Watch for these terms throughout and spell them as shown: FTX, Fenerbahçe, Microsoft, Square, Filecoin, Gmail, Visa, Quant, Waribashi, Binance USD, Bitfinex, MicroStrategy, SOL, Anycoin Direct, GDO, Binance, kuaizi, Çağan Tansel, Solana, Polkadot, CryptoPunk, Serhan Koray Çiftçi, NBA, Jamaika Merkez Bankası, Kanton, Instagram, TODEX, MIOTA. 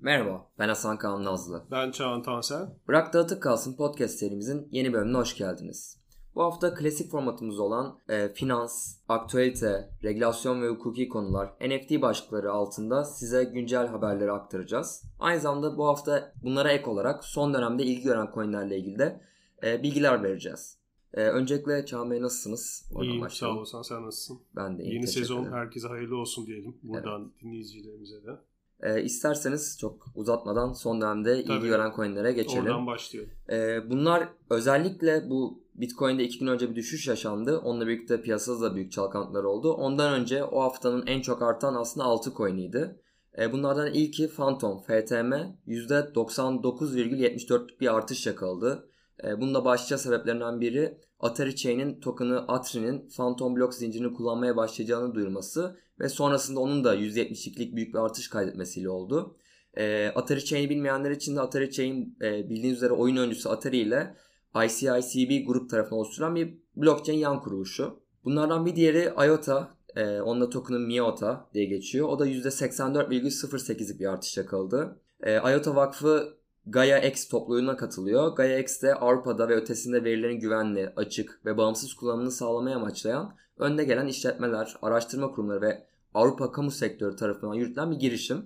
Merhaba, ben Hasan Kaan Nazlı. Ben Çağan Tansel. Bırak Dağıtık Kalsın podcast serimizin yeni bölümüne hoş geldiniz. Bu hafta klasik formatımız olan finans, aktüelite, regülasyon ve hukuki konular, NFT başlıkları altında size güncel haberleri aktaracağız. Aynı zamanda bu hafta bunlara ek olarak son dönemde ilgi gören coinlerle ilgili de bilgiler vereceğiz. Öncelikle Çağan Bey nasılsınız? İyiyim, sağ olasın. Sen nasılsın? Ben de iyiyim. Yeni sezon herkese hayırlı olsun diyelim buradan dinleyicilerimize de. İsterseniz çok uzatmadan son dönemde ilgi gören coinlere geçelim. Oradan başlayalım. Bunlar özellikle bu Bitcoin'de 2 gün önce bir düşüş yaşandı. Onunla birlikte piyasada da büyük çalkantılar oldu. Ondan önce o haftanın en çok artan aslında 6 coin'iydi. Bunlardan ilki Phantom, FTM %99,74'lük bir artış yakaladı. Bunun da başlıca sebeplerinden biri Atari Chain'in token'ı Atari'nin Phantom blok zincirini kullanmaya başlayacağını duyurması ve sonrasında onun da %72'lik büyük bir artış kaydetmesiyle oldu. Atari Chain'i bilmeyenler için de Atari Chain bildiğiniz üzere oyun öncüsü Atari ile ICICB grup tarafından oluşturulan bir blockchain yan kuruluşu. Bunlardan bir diğeri IOTA, onun da token'ı MIOTA diye geçiyor. O da %84,08'lik bir artış yakaladı. IOTA Vakfı GAIA-X topluluğuna katılıyor. GAIA-X de Avrupa'da ve ötesinde verilerin güvenli, açık ve bağımsız kullanımını sağlamaya amaçlayan önde gelen işletmeler, araştırma kurumları ve Avrupa kamu sektörü tarafından yürütülen bir girişim.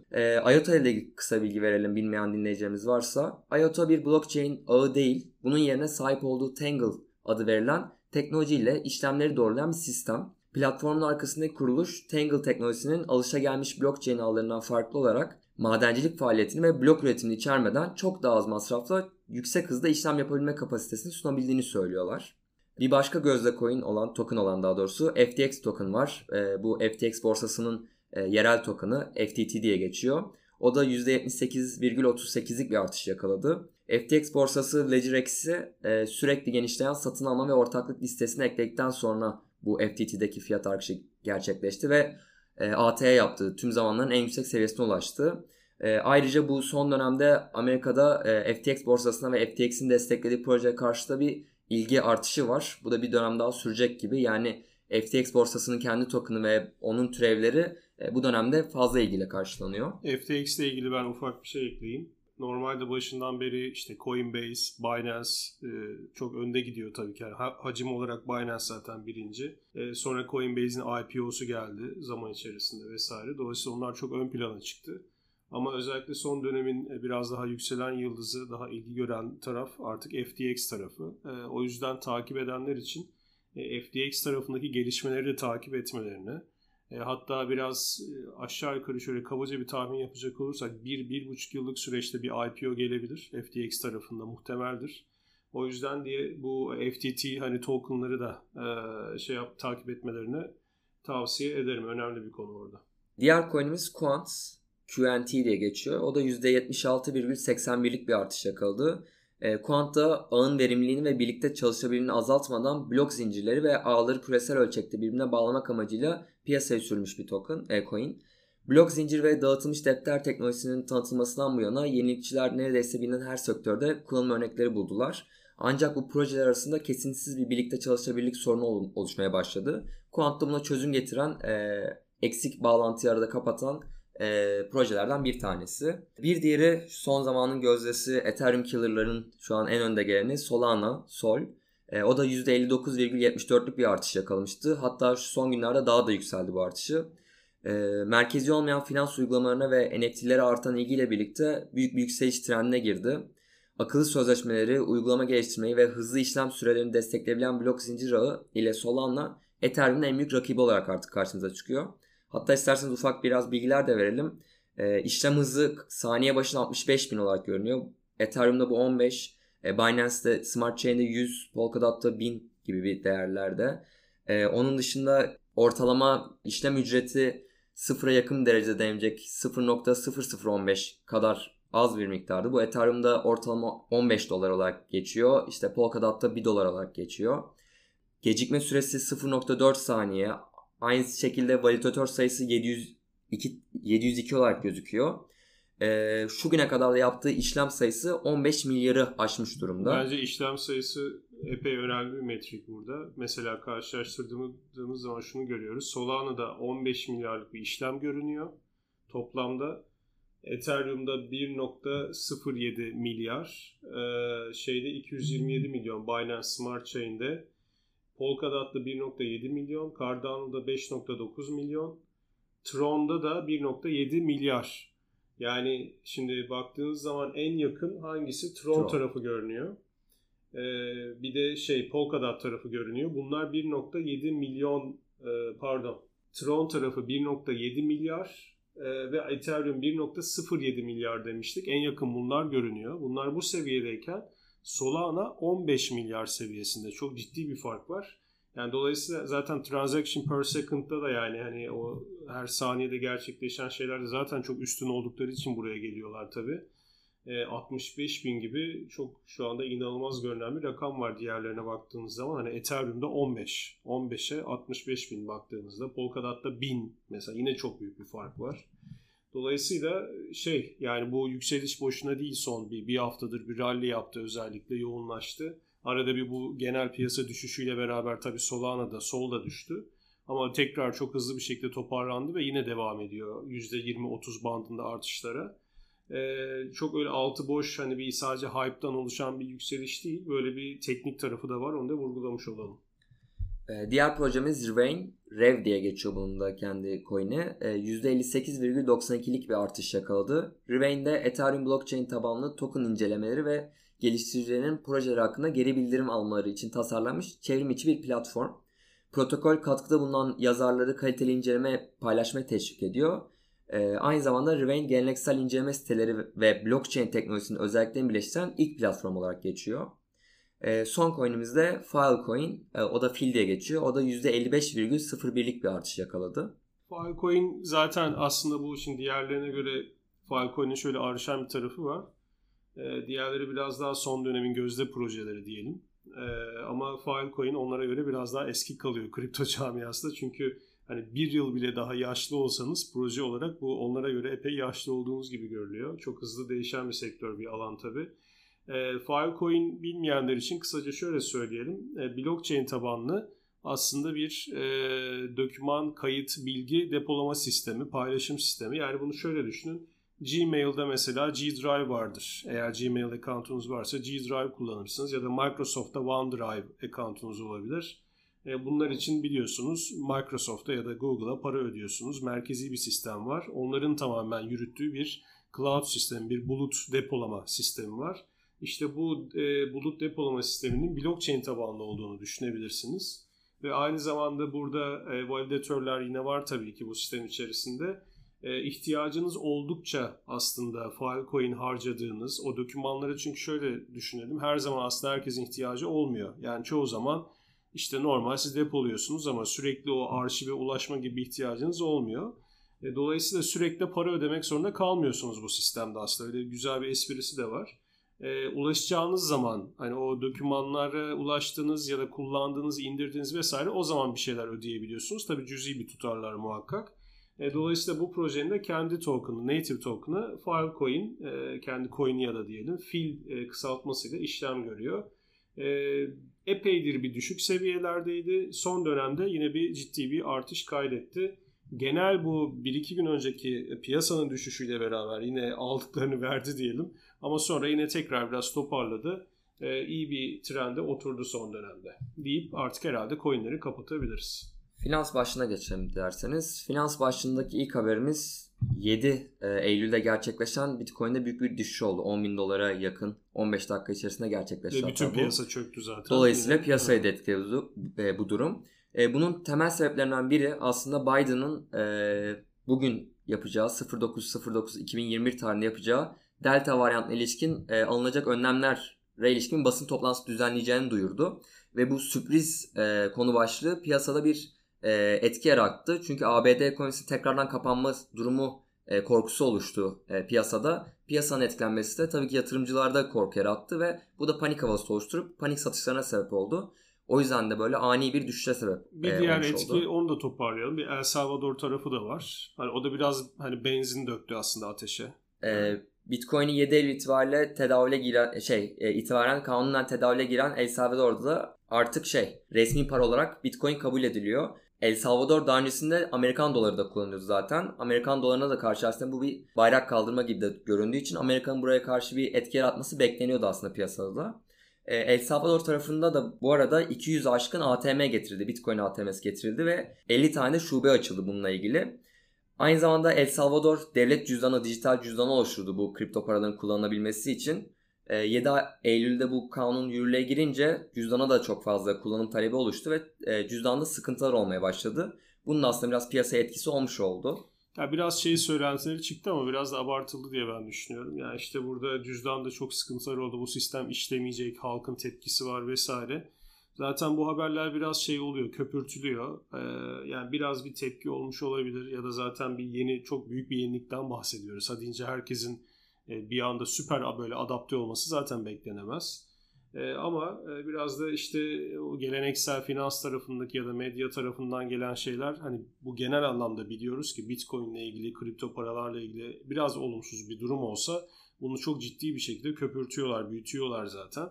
IOTA ile kısa bilgi verelim bilmeyen dinleyicilerimiz varsa. IOTA bir blockchain ağı değil, bunun yerine sahip olduğu Tangle adı verilen teknolojiyle işlemleri doğrulayan bir sistem. Platformun arkasındaki kuruluş Tangle teknolojisinin alışagelmiş blockchain ağlarından farklı olarak madencilik faaliyetini ve blok üretimini içermeden çok daha az masrafla yüksek hızda işlem yapabilme kapasitesini sunabildiğini söylüyorlar. Bir başka gözde coin olan, token olan daha doğrusu FTX token var. Bu FTX borsasının yerel token'ı FTT diye geçiyor. O da %78,38'lik bir artış yakaladı. FTX borsası Ledger-X'i sürekli genişleyen satın alma ve ortaklık listesine ekledikten sonra bu FTT'deki fiyat artışı gerçekleşti ve AT'ye yaptığı tüm zamanların en yüksek seviyesine ulaştı. Ayrıca bu son dönemde Amerika'da FTX borsasına ve FTX'in desteklediği projeye karşı da bir ilgi artışı var. Bu da bir dönem daha sürecek gibi. Yani FTX borsasının kendi token'ı ve onun türevleri bu dönemde fazla ilgiyle karşılanıyor. FTX ile ilgili ben ufak bir şey ekleyeyim. Normalde başından beri işte Coinbase, Binance çok önde gidiyor tabii ki. Yani hacim olarak Binance zaten birinci. Sonra Coinbase'in IPO'su geldi zaman içerisinde vesaire. Dolayısıyla onlar çok ön plana çıktı. Ama özellikle son dönemin biraz daha yükselen yıldızı, daha ilgi gören taraf artık FTX tarafı. O yüzden takip edenler için FTX tarafındaki gelişmeleri de takip etmelerini, hatta biraz aşağı yukarı şöyle kabaca bir tahmin yapacak olursak 1-1,5 yıllık süreçte bir IPO gelebilir. FTX tarafında muhtemeldir. O yüzden diye bu FTT hani tokenları da takip etmelerini tavsiye ederim. Önemli bir konu orada. Diğer coin'imiz Quant, QNT diye geçiyor. O da %76,81'lik bir artış yakaladı. Quant da ağın verimliliğini ve birlikte çalışabilirliğini azaltmadan blok zincirleri ve ağları küresel ölçekte birbirine bağlamak amacıyla piyasaya sürmüş bir token, coin. Blok zincir ve dağıtılmış defter teknolojisinin tanıtılmasından bu yana yenilikçiler neredeyse bilinen her sektörde kullanım örnekleri buldular. Ancak bu projeler arasında kesintisiz bir birlikte çalışabilirlik sorunu oluşmaya başladı. Quant da buna çözüm getiren, eksik bağlantıyı arada kapatan projelerden bir tanesi. Bir diğeri son zamanın gözdesi Ethereum Killer'ların şu an en önde geleni Solana, Sol. O da %59,74'lük bir artış yakalamıştı. Hatta şu son günlerde daha da yükseldi bu artışı. Merkezi olmayan finans uygulamalarına ve NFT'lere artan ilgiyle birlikte büyük bir yükseliş trendine girdi. Akıllı sözleşmeleri, uygulama geliştirmeyi ve hızlı işlem sürelerini destekleyebilen blok zincir ağı ile Solana Ethereum'un en büyük rakibi olarak artık karşımıza çıkıyor. Hatta isterseniz ufak biraz bilgiler de verelim. İşlem hızı saniye başına 65.000 olarak görünüyor. Ethereum'da bu 15, Binance'de, Smart Chain'de 100, Polkadot'ta 1000 gibi bir değerlerde. Onun dışında ortalama işlem ücreti sıfıra yakın derecede değinecek 0.0015 kadar az bir miktardı. Bu Ethereum'da ortalama $15 olarak geçiyor. İşte Polkadot'ta $1 olarak geçiyor. Gecikme süresi 0.4 saniye. Aynı şekilde validatör sayısı 702 olarak gözüküyor. Şu güne kadar da yaptığı işlem sayısı 15 milyarı aşmış durumda. Bence işlem sayısı epey önemli bir metrik burada. Mesela karşılaştırdığımız zaman şunu görüyoruz. Solana'da 15 milyarlık bir işlem görünüyor toplamda. Ethereum'da 1.07 milyar, şeyde 227 milyon Binance Smart Chain'de, Polkadot'da 1.7 milyon, Cardano'da 5.9 milyon, Tron'da da 1.7 milyar. Yani şimdi baktığınız zaman en yakın hangisi? Tron tarafı görünüyor. Bir de Polkadot tarafı görünüyor. Bunlar 1.7 milyon, pardon, Tron tarafı 1.7 milyar ve Ethereum 1.07 milyar demiştik. En yakın bunlar görünüyor. Bunlar bu seviyedeyken Solana 15 milyar seviyesinde. Çok ciddi bir fark var. Yani dolayısıyla zaten transaction per second'da da yani o her saniyede gerçekleşen şeyler de zaten çok üstün oldukları için buraya geliyorlar tabii. 65 bin gibi çok şu anda inanılmaz görünen bir rakam var diğerlerine baktığınız zaman. Hani Ethereum'da 15. 15'e 65 bin baktığınızda, Polkadot'ta 1000 mesela, yine çok büyük bir fark var. Dolayısıyla yani bu yükseliş boşuna değil, son bir haftadır bir rally yaptı, özellikle yoğunlaştı. Arada bir bu genel piyasa düşüşüyle beraber tabii Solana'da, Sol'da düştü. Ama tekrar çok hızlı bir şekilde toparlandı ve yine devam ediyor %20-30 bandında artışlara. Çok öyle altı boş, hani bir sadece hype'dan oluşan bir yükseliş değil. Böyle bir teknik tarafı da var. Onu da vurgulamış olalım. Diğer projemiz Ravain. Rev diye geçiyor bunun da kendi coin'i. %58,92'lik bir artış yakaladı. Ravain'de Ethereum blockchain tabanlı token incelemeleri ve geliştiricilerin projeleri hakkında geri bildirim almaları için tasarlanmış çevrim içi bir platform. Protokol katkıda bulunan yazarları kaliteli inceleme paylaşmaya teşvik ediyor. Aynı zamanda Ravain geleneksel inceleme siteleri ve blockchain teknolojisinin özelliklerini birleştiren ilk platform olarak geçiyor. Son coin'imiz de Filecoin. O da FIL diye geçiyor. O da %55,01'lik bir artış yakaladı. Filecoin zaten aslında bu şimdi diğerlerine göre Filecoin'in şöyle ayrışan bir tarafı var. Diğerleri biraz daha son dönemin gözde projeleri diyelim. Ama Filecoin onlara göre biraz daha eski kalıyor kripto camiasında. Çünkü hani bir yıl bile daha yaşlı olsanız proje olarak bu onlara göre epey yaşlı olduğunuz gibi görülüyor. Çok hızlı değişen bir sektör, bir alan tabii. Filecoin bilmeyenler için kısaca şöyle söyleyelim. Blockchain tabanlı aslında bir doküman, kayıt, bilgi depolama sistemi, paylaşım sistemi. Yani bunu şöyle düşünün. Gmail'da mesela G-Drive vardır. Eğer Gmail account'unuz varsa G-Drive kullanırsınız ya da Microsoft'ta OneDrive account'unuz olabilir. Bunlar için biliyorsunuz Microsoft'a ya da Google'a para ödüyorsunuz. Merkezi bir sistem var. Onların tamamen yürüttüğü bir cloud sistemi, bir bulut depolama sistemi var. İşte bu bulut depolama sisteminin blockchain tabanlı olduğunu düşünebilirsiniz. Ve aynı zamanda burada validatörler yine var tabii ki bu sistem içerisinde. İhtiyacınız oldukça aslında Filecoin harcadığınız o dokümanları, çünkü şöyle düşünelim, her zaman aslında herkesin ihtiyacı olmuyor. Yani çoğu zaman normal siz depoluyorsunuz ama sürekli o arşive ulaşma gibi bir ihtiyacınız olmuyor. Dolayısıyla sürekli para ödemek zorunda kalmıyorsunuz bu sistemde aslında. Öyle güzel bir esprisi de var. Ulaşacağınız zaman, hani o dokümanlara ulaştığınız ya da kullandığınız, indirdiğiniz vesaire, o zaman bir şeyler ödeyebiliyorsunuz. Tabii cüzi bir tutarlar muhakkak. Dolayısıyla bu projenin de kendi token'ı, native token'ı Filecoin, kendi coin'i ya da diyelim FIL kısaltmasıyla işlem görüyor. Epeydir bir düşük seviyelerdeydi. Son dönemde yine bir ciddi bir artış kaydetti. Genel bu 1-2 gün önceki piyasanın düşüşüyle beraber yine aldıklarını verdi diyelim. Ama sonra yine tekrar biraz toparladı. İyi bir trende oturdu son dönemde deyip artık herhalde coinleri kapatabiliriz. Finans başlığına geçelim derseniz. Finans başlığındaki ilk haberimiz 7 Eylül'de gerçekleşen Bitcoin'de büyük bir düşüş oldu. 10.000 dolara yakın 15 dakika içerisinde gerçekleşti. Bütün piyasa çöktü zaten. Dolayısıyla piyasayı da etkiledi bu durum. Bunun temel sebeplerinden biri aslında Biden'ın bugün yapacağı 09.09.2021 tarihinde yapacağı Delta varyantına ilişkin alınacak önlemlere ilişkin basın toplantısı düzenleyeceğini duyurdu. Ve bu sürpriz konu başlığı piyasada bir etki yarattı. Çünkü ABD ekonomisinin tekrardan kapanma durumu korkusu oluştu piyasada. Piyasanın etkilenmesi de tabii ki yatırımcılarda korku yarattı ve bu da panik havası oluşturup panik satışlarına sebep oldu. O yüzden de böyle ani bir düşüşe sebep olmuş oldu. Bir diğer etki, onu da toparlayalım. Bir El Salvador tarafı da var. Hani o da biraz hani benzin döktü aslında ateşe. Bitcoin'i 7 Eylül itibariyle tedavüle giren kanunen tedavüle giren El Salvador'da da artık resmi para olarak Bitcoin kabul ediliyor. El Salvador daha öncesinde Amerikan doları da kullanıyordu zaten. Amerikan dolarına da karşı aslında bu bir bayrak kaldırma gibi de göründüğü için Amerika'nın buraya karşı bir etki yaratması bekleniyordu aslında piyasada. El Salvador tarafında da bu arada 200 aşkın ATM getirildi. Bitcoin ATM'si getirildi ve 50 tane şube açıldı bununla ilgili. Aynı zamanda El Salvador devlet cüzdanı, dijital cüzdanı oluşturdu bu kripto paraların kullanılabilmesi için. 7 Eylül'de bu kanun yürürlüğe girince cüzdana da çok fazla kullanım talebi oluştu ve cüzdanda sıkıntılar olmaya başladı. Bunun aslında biraz piyasaya etkisi olmuş oldu. Ya biraz söylentileri çıktı ama biraz da abartıldı diye ben düşünüyorum. Yani işte burada cüzdanda çok sıkıntılar oldu, bu sistem işlemeyecek, halkın tepkisi var vesaire. Zaten bu haberler biraz oluyor, köpürtülüyor. Yani biraz bir tepki olmuş olabilir ya da zaten bir yeni, çok büyük bir yenilikten bahsediyoruz. Hadi ince herkesin bir anda süper böyle adapte olması zaten beklenemez. Ama biraz da işte o geleneksel finans tarafındaki ya da medya tarafından gelen şeyler, hani bu genel anlamda biliyoruz ki Bitcoin ile ilgili, kripto paralarla ilgili biraz olumsuz bir durum olsa bunu çok ciddi bir şekilde köpürtüyorlar, büyütüyorlar zaten.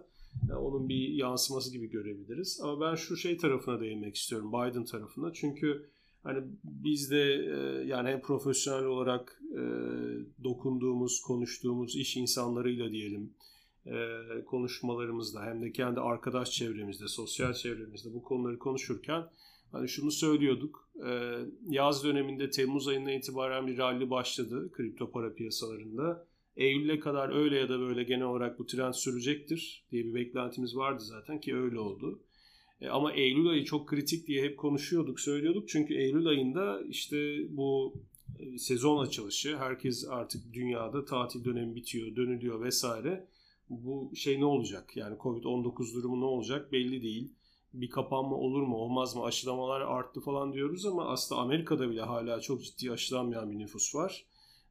Yani onun bir yansıması gibi görebiliriz. Ama ben şu tarafına değinmek istiyorum, Biden tarafına. Çünkü hani biz de yani hem profesyonel olarak dokunduğumuz, konuştuğumuz iş insanlarıyla diyelim, konuşmalarımızda hem de kendi arkadaş çevremizde, sosyal çevremizde bu konuları konuşurken hani şunu söylüyorduk. Yaz döneminde Temmuz ayından itibaren bir rally başladı kripto para piyasalarında. Eylül'e kadar öyle ya da böyle genel olarak bu trend sürecektir diye bir beklentimiz vardı zaten ki öyle oldu. Ama Eylül ayı çok kritik diye hep konuşuyorduk, söylüyorduk. Çünkü Eylül ayında işte bu sezon açılışı, herkes artık dünyada tatil dönemi bitiyor, dönülüyor vesaire. Bu ne olacak? Yani Covid-19 durumu ne olacak belli değil. Bir kapanma olur mu, olmaz mı? Aşılamalar arttı falan diyoruz ama aslında Amerika'da bile hala çok ciddi aşılanmayan bir nüfus var.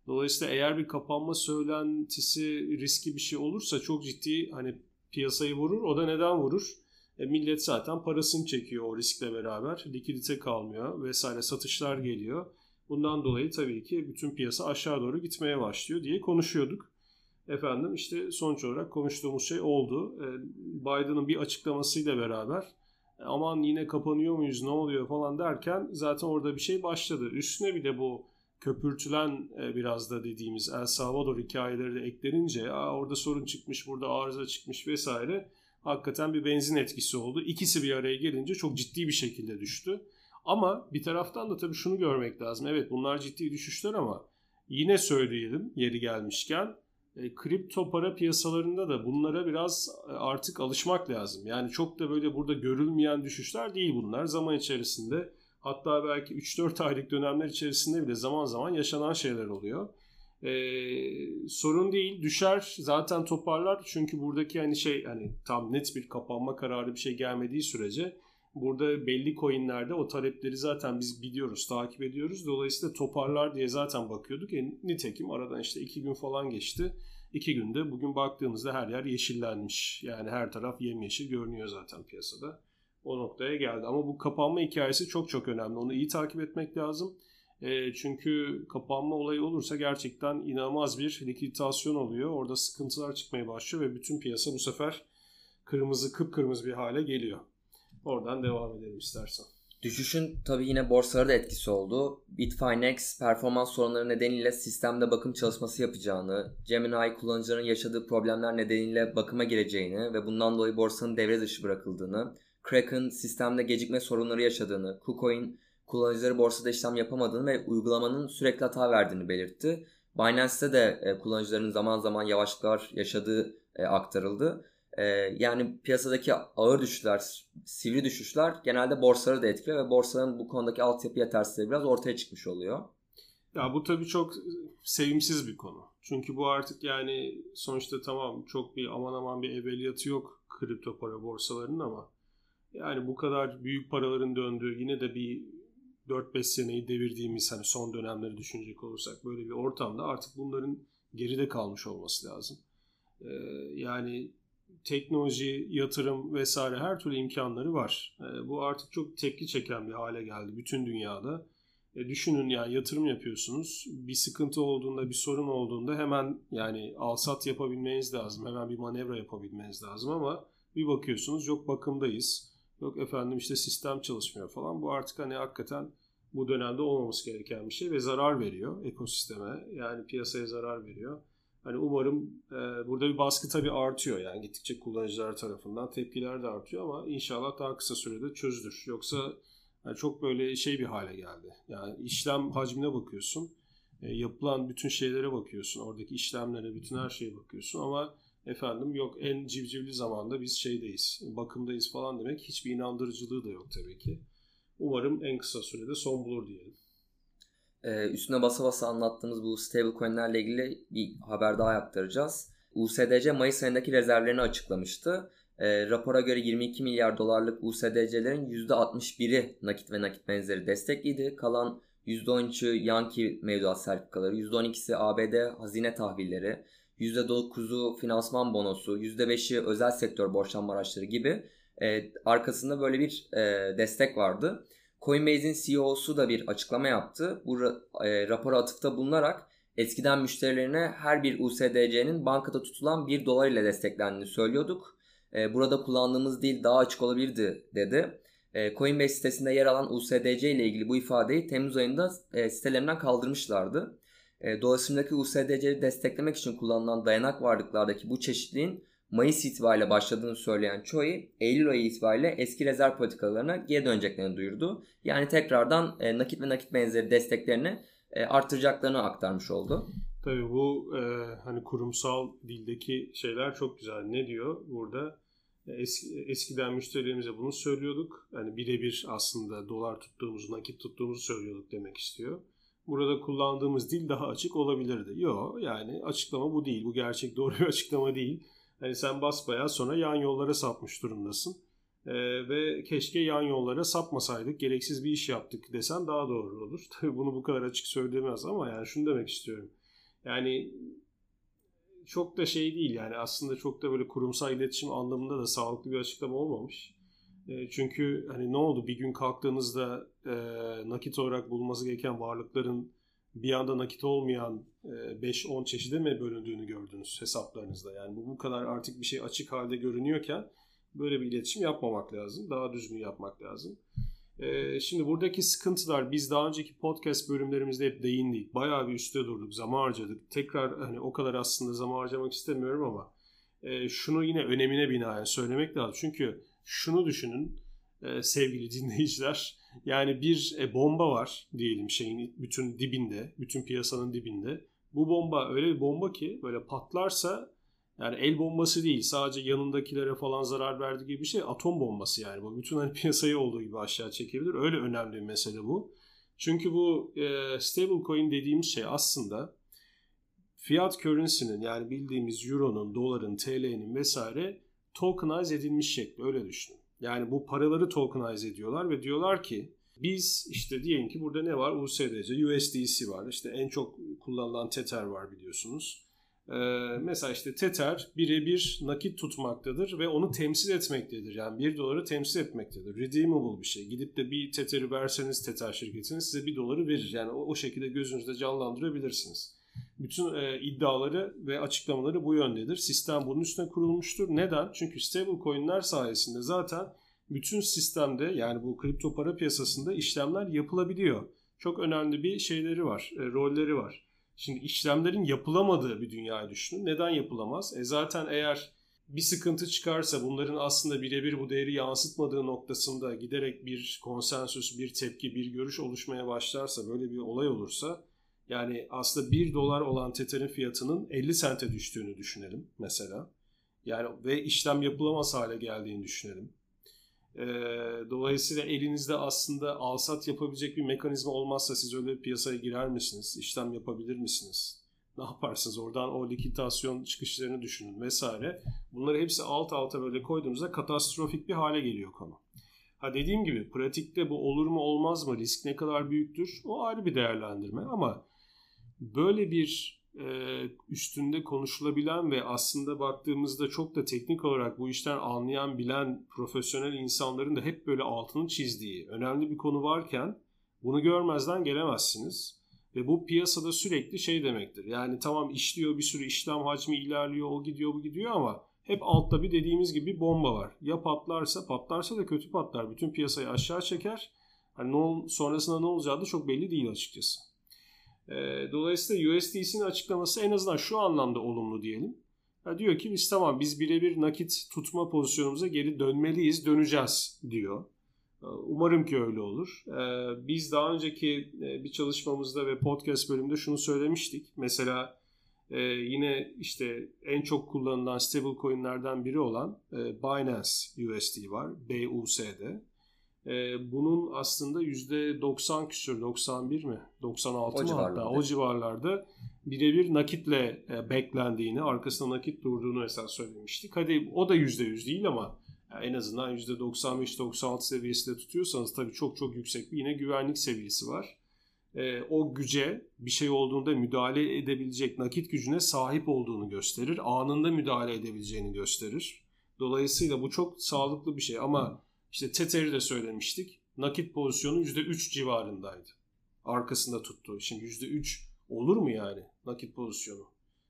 Dolayısıyla eğer bir kapanma söylentisi, riski bir olursa çok ciddi hani piyasayı vurur. O da neden vurur? Millet zaten parasını çekiyor o riskle beraber. Likidite kalmıyor vesaire, satışlar geliyor. Bundan dolayı tabii ki bütün piyasa aşağı doğru gitmeye başlıyor diye konuşuyorduk. Efendim işte sonuç olarak konuştuğumuz oldu. Biden'ın bir açıklamasıyla beraber aman yine kapanıyor muyuz, ne oluyor falan derken zaten orada bir başladı. Üstüne bir de bu köpürtülen biraz da dediğimiz El Salvador hikayeleri de eklenince orada sorun çıkmış, burada arıza çıkmış vesaire. Hakikaten bir benzin etkisi oldu. İkisi bir araya gelince çok ciddi bir şekilde düştü. Ama bir taraftan da tabii şunu görmek lazım. Evet, bunlar ciddi düşüşler ama yine söyleyelim yeri gelmişken kripto para piyasalarında da bunlara biraz artık alışmak lazım. Yani çok da böyle burada görülmeyen düşüşler değil bunlar. Zaman içerisinde, hatta belki 3-4 aylık dönemler içerisinde bile zaman zaman yaşanan şeyler oluyor. Sorun değil, düşer zaten, toparlar çünkü buradaki hani tam net bir kapanma kararı bir gelmediği sürece burada belli coinlerde o talepleri zaten biz biliyoruz, takip ediyoruz, dolayısıyla toparlar diye zaten bakıyorduk. Nitekim aradan 2 gün falan geçti, 2 günde bugün baktığımızda her yer yeşillenmiş, yani her taraf yemyeşil görünüyor zaten piyasada, o noktaya geldi. Ama bu kapanma hikayesi çok çok önemli, onu iyi takip etmek lazım. Çünkü kapanma olayı olursa gerçekten inanılmaz bir likiditasyon oluyor. Orada sıkıntılar çıkmaya başlıyor ve bütün piyasa bu sefer kıpkırmızı bir hale geliyor. Oradan devam edelim istersen. Düşüşün tabii yine borsalara da etkisi oldu. Bitfinex performans sorunları nedeniyle sistemde bakım çalışması yapacağını, Gemini kullanıcıların yaşadığı problemler nedeniyle bakıma gireceğini ve bundan dolayı borsanın devre dışı bırakıldığını, Kraken sistemde gecikme sorunları yaşadığını, KuCoin kullanıcıları borsada işlem yapamadığını ve uygulamanın sürekli hata verdiğini belirtti. Binance'te de kullanıcıların zaman zaman yavaşlıklar yaşadığı aktarıldı. Yani piyasadaki ağır düşüşler, sivri düşüşler genelde borsaları da etkiliyor ve borsaların bu konudaki altyapı yetersizliği biraz ortaya çıkmış oluyor. Ya bu tabii çok sevimsiz bir konu. Çünkü bu artık yani sonuçta tamam, çok bir aman bir evveliyatı yok kripto para borsalarının ama yani bu kadar büyük paraların döndüğü, yine de bir 4-5 seneyi devirdiğimiz son dönemleri düşünecek olursak böyle bir ortamda artık bunların geride kalmış olması lazım. Yani teknoloji, yatırım vesaire her türlü imkanları var. Bu artık çok tepki çeken bir hale geldi bütün dünyada. Düşünün yani yatırım yapıyorsunuz. Bir sıkıntı olduğunda, bir sorun olduğunda hemen yani alsat yapabilmeniz lazım. Hemen bir manevra yapabilmeniz lazım ama bir bakıyorsunuz yok bakımdayız. Yok efendim işte sistem çalışmıyor falan. Bu artık hani hakikaten bu dönemde olmaması gereken bir şey ve zarar veriyor ekosisteme. Yani piyasaya zarar veriyor. Hani umarım burada bir baskı tabii artıyor. Yani gittikçe kullanıcılar tarafından tepkiler de artıyor ama inşallah daha kısa sürede çözülür. Yoksa yani çok böyle şey bir hale geldi. Yani işlem hacmine bakıyorsun. Yapılan bütün şeylere bakıyorsun. Oradaki işlemlere, bütün her şeye bakıyorsun ama efendim yok en civcivli zamanda biz şeydeyiz, bakımdayız falan demek hiçbir inandırıcılığı da yok tabii ki. Umarım en kısa sürede son bulur diyelim. Üstüne basa basa anlattığımız bu stablecoin'lerle ilgili bir haber daha aktaracağız. USDC Mayıs ayındaki rezervlerini açıklamıştı. Rapora göre 22 milyar dolarlık USDC'lerin %61'i nakit ve nakit benzeri destekliydi. Kalan %13'ü Yankee mevduat sertifikaları, %12'si ABD hazine tahvilleri, %9'u finansman bonosu, %5'i özel sektör borçlanma araçları gibi arkasında böyle bir destek vardı. Coinbase'in CEO'su da bir açıklama yaptı. Bu rapora atıfta bulunarak eskiden müşterilerine her bir USDC'nin bankada tutulan 1 dolar ile desteklendiğini söylüyorduk. Burada kullandığımız dil daha açık olabilirdi dedi. Coinbase sitesinde yer alan USDC ile ilgili bu ifadeyi Temmuz ayında sitelerinden kaldırmışlardı. Dolayısıyla USDC'yi desteklemek için kullanılan dayanak varlıklardaki bu çeşitliliğin Mayıs itibariyle başladığını söyleyen Choi, Eylül ayı itibariyle eski rezerv politikalarına geri döneceklerini duyurdu. Yani tekrardan nakit ve nakit benzeri desteklerini artıracaklarını aktarmış oldu. Tabii bu hani kurumsal dildeki şeyler çok güzel. Ne diyor burada? Eskiden müşterilerimize bunu söylüyorduk. Hani birebir aslında dolar tuttuğumuzu, nakit tuttuğumuzu söylüyorduk demek istiyor. Burada kullandığımız dil daha açık olabilirdi. Yok yani açıklama bu değil. Bu gerçek doğru bir açıklama değil. Hani sen basbayağı sonra yan yollara sapmış durumdasın. Ve keşke yan yollara sapmasaydık, gereksiz bir iş yaptık desen daha doğru olur. Tabii bunu bu kadar açık söylemez ama yani şunu demek istiyorum. Yani çok da şey değil yani aslında çok da böyle kurumsal iletişim anlamında da sağlıklı bir açıklama olmamış. Çünkü hani ne oldu bir gün kalktığınızda nakit olarak bulunması gereken varlıkların bir anda nakit olmayan 5-10 çeşide mi bölündüğünü gördünüz hesaplarınızda. Yani bu kadar artık bir şey açık halde görünüyorken böyle bir iletişim yapmamak lazım. Daha düzgün yapmak lazım. Şimdi buradaki sıkıntılar biz daha önceki podcast bölümlerimizde hep değindik. Bayağı bir üstte durduk, zaman harcadık. Tekrar hani o kadar aslında zaman harcamak istemiyorum ama şunu yine önemine binaen söylemek lazım. Çünkü şunu düşünün sevgili dinleyiciler. Yani bir bomba var diyelim şeyin bütün dibinde, bütün piyasanın dibinde. Bu bomba öyle bir bomba ki böyle patlarsa yani el bombası değil sadece yanındakilere falan zarar verdiği gibi bir şey atom bombası yani. Bu bütün hani piyasayı olduğu gibi aşağı çekebilir. Öyle önemli bir mesele bu. Çünkü bu stablecoin dediğimiz şey aslında fiat currency'nin yani bildiğimiz euronun, doların, TL'nin vesaire tokenize edilmiş şekli öyle düşünün. Yani bu paraları tokenize ediyorlar ve diyorlar ki biz işte diyelim ki burada ne var? USDC, USDC var. İşte en çok kullanılan Tether var biliyorsunuz. Mesela işte Tether birebir nakit tutmaktadır ve onu temsil etmektedir. Yani 1 doları temsil etmektedir. Redeemable bir şey. Gidip de bir Tether'i verseniz Tether şirketine size 1 doları verir. Yani o şekilde gözünüzde canlandırabilirsiniz. Bütün iddiaları ve açıklamaları bu yöndedir. Sistem bunun üstüne kurulmuştur. Neden? Çünkü stablecoin'ler sayesinde zaten bütün sistemde yani bu kripto para piyasasında işlemler yapılabiliyor. Çok önemli bir şeyleri var, rolleri var. Şimdi işlemlerin yapılamadığı bir dünyayı düşünün. Neden yapılamaz? Zaten eğer bir sıkıntı çıkarsa bunların aslında birebir bu değeri yansıtmadığı noktasında giderek bir konsensüs, bir tepki, bir görüş oluşmaya başlarsa, böyle bir olay olursa yani aslında 1 dolar olan Tether'in fiyatının 50 sente düştüğünü düşünelim mesela. Yani ve işlem yapılamaz hale geldiğini düşünelim. Dolayısıyla elinizde aslında alsat yapabilecek bir mekanizma olmazsa siz öyle bir piyasaya girer misiniz? İşlem yapabilir misiniz? Ne yaparsınız? Oradan o likidasyon çıkışlarını düşünün vesaire. Bunları hepsi alt alta böyle koyduğumuzda katastrofik bir hale geliyor konu. Ha dediğim gibi pratikte bu olur mu olmaz mı? Risk ne kadar büyüktür? O ayrı bir değerlendirme ama böyle bir üstünde konuşulabilen ve aslında baktığımızda çok da teknik olarak bu işten anlayan, bilen profesyonel insanların da hep böyle altını çizdiği önemli bir konu varken bunu görmezden gelemezsiniz. Ve bu piyasada sürekli şey demektir. Yani tamam işliyor bir sürü işlem hacmi ilerliyor, o gidiyor bu gidiyor ama hep altta bir dediğimiz gibi bomba var. Ya patlarsa da kötü patlar. Bütün piyasayı aşağı çeker. Hani sonrasında ne olacağı da çok belli değil açıkçası. Dolayısıyla USDC'nin açıklaması en azından şu anlamda olumlu diyelim. Ya diyor ki biz tamam, biz birebir nakit tutma pozisyonumuza geri dönmeliyiz, döneceğiz diyor. Umarım ki öyle olur. Biz daha önceki bir çalışmamızda ve podcast bölümünde şunu söylemiştik. Mesela yine işte en çok kullanılan stable coinlerden biri olan Binance USD var. BUSD. Bunun aslında %90 küsür, 91 mi? 96 mı hatta? O civarlarda birebir nakitle beklendiğini, arkasında nakit durduğunu esas söylemiştik. Hadi o da %100 değil ama en azından %95-96 seviyesinde tutuyorsanız tabii çok çok yüksek bir yine güvenlik seviyesi var. O güce bir şey olduğunda müdahale edebilecek nakit gücüne sahip olduğunu gösterir. Anında müdahale edebileceğini gösterir. Dolayısıyla bu çok sağlıklı bir şey ama işte Tether'i de söylemiştik. Nakit pozisyonu %3 civarındaydı. Arkasında tuttu. Şimdi %3 olur mu yani nakit pozisyonu?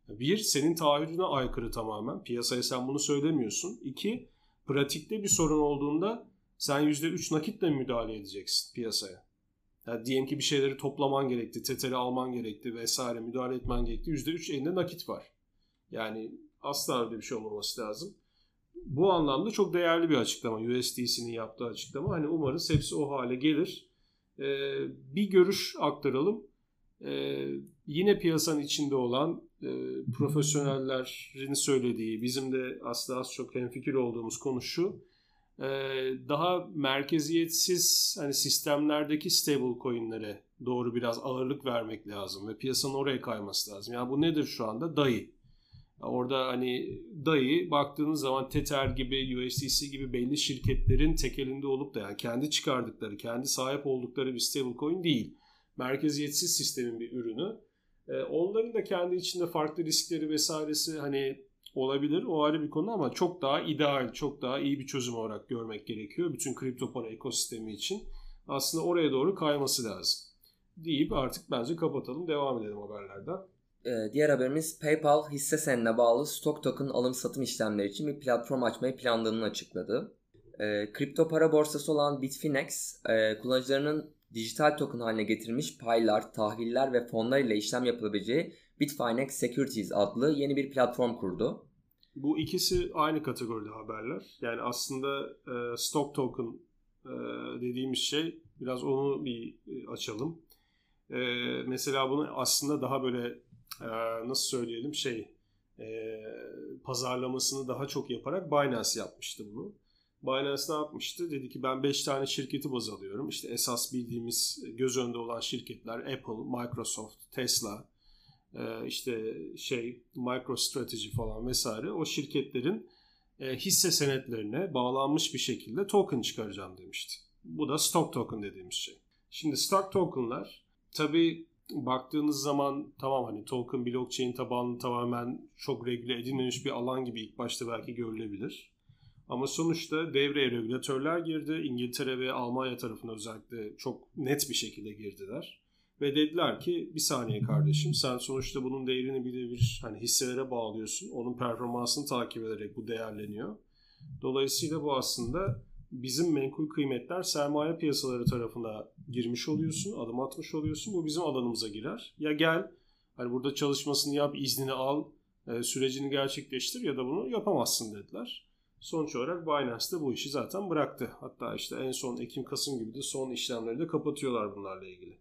Bir, senin taahhüdüne aykırı tamamen. Piyasaya sen bunu söylemiyorsun. İki, pratikte bir sorun olduğunda sen %3 nakitle müdahale edeceksin piyasaya. Yani diyelim ki bir şeyleri toplaman gerekti, Tether'i alman gerekti vesaire, müdahale etmen gerekti. %3 elinde nakit var. Yani asla öyle bir şey olmaması lazım. Bu anlamda çok değerli bir açıklama. USDC'nin yaptığı açıklama. Hani umarız hepsi o hale gelir. Bir görüş aktaralım. Yine piyasanın içinde olan profesyonellerin söylediği, bizim de aslında az çok hemfikir olduğumuz konu şu. Daha merkeziyetsiz hani sistemlerdeki stable coin'lere doğru biraz ağırlık vermek lazım ve piyasanın oraya kayması lazım. Yani bu nedir şu anda? DAI. Orada hani DAI baktığınız zaman Tether gibi, USDC gibi belli şirketlerin tekelinde olup da yani kendi çıkardıkları, kendi sahip oldukları bir stablecoin değil. Merkeziyetsiz sistemin bir ürünü. Onların da kendi içinde farklı riskleri vesairesi hani olabilir. O ayrı bir konu ama çok daha ideal, çok daha iyi bir çözüm olarak görmek gerekiyor. Bütün kripto para ekosistemi için aslında oraya doğru kayması lazım deyip artık bence kapatalım. Devam edelim haberlerden. Diğer haberimiz PayPal hisse senedine bağlı stock token alım satım işlemleri için bir platform açmayı planladığını açıkladı. Kripto para borsası olan Bitfinex kullanıcılarının dijital token haline getirilmiş paylar, tahviller ve fonlar ile işlem yapılabileceği Bitfinex Securities adlı yeni bir platform kurdu. Bu ikisi aynı kategoride haberler. Yani aslında stock token dediğimiz şey, biraz onu bir açalım. Mesela bunu aslında daha böyle nasıl söyleyelim pazarlamasını daha çok yaparak Binance yapmıştı bunu. Binance ne yapmıştı? Dedi ki ben 5 tane şirketi baz alıyorum. İşte esas bildiğimiz göz önünde olan şirketler Apple, Microsoft, Tesla, işte MicroStrategy falan vesaire. O şirketlerin hisse senetlerine bağlanmış bir şekilde token çıkaracağım demişti. Bu da stock token dediğimiz şey. Şimdi stock tokenlar tabii baktığınız zaman tamam hani token blockchain tabanlı tamamen çok regüle edilmemiş bir alan gibi ilk başta belki görülebilir. Ama sonuçta devreye regülatörler girdi. İngiltere ve Almanya tarafına özellikle çok net bir şekilde girdiler. Ve dediler ki bir saniye kardeşim, sen sonuçta bunun değerini birebir hani hisselere bağlıyorsun. Onun performansını takip ederek bu değerleniyor. Dolayısıyla bu aslında bizim menkul kıymetler sermaye piyasaları tarafına girmiş oluyorsun, adım atmış oluyorsun. Bu bizim alanımıza girer. Ya gel hani burada çalışmasını yap, iznini al, sürecini gerçekleştir ya da bunu yapamazsın dediler. Sonuç olarak Binance de bu işi zaten bıraktı. Hatta işte en son Ekim-Kasım gibi de son işlemleri de kapatıyorlar bunlarla ilgili.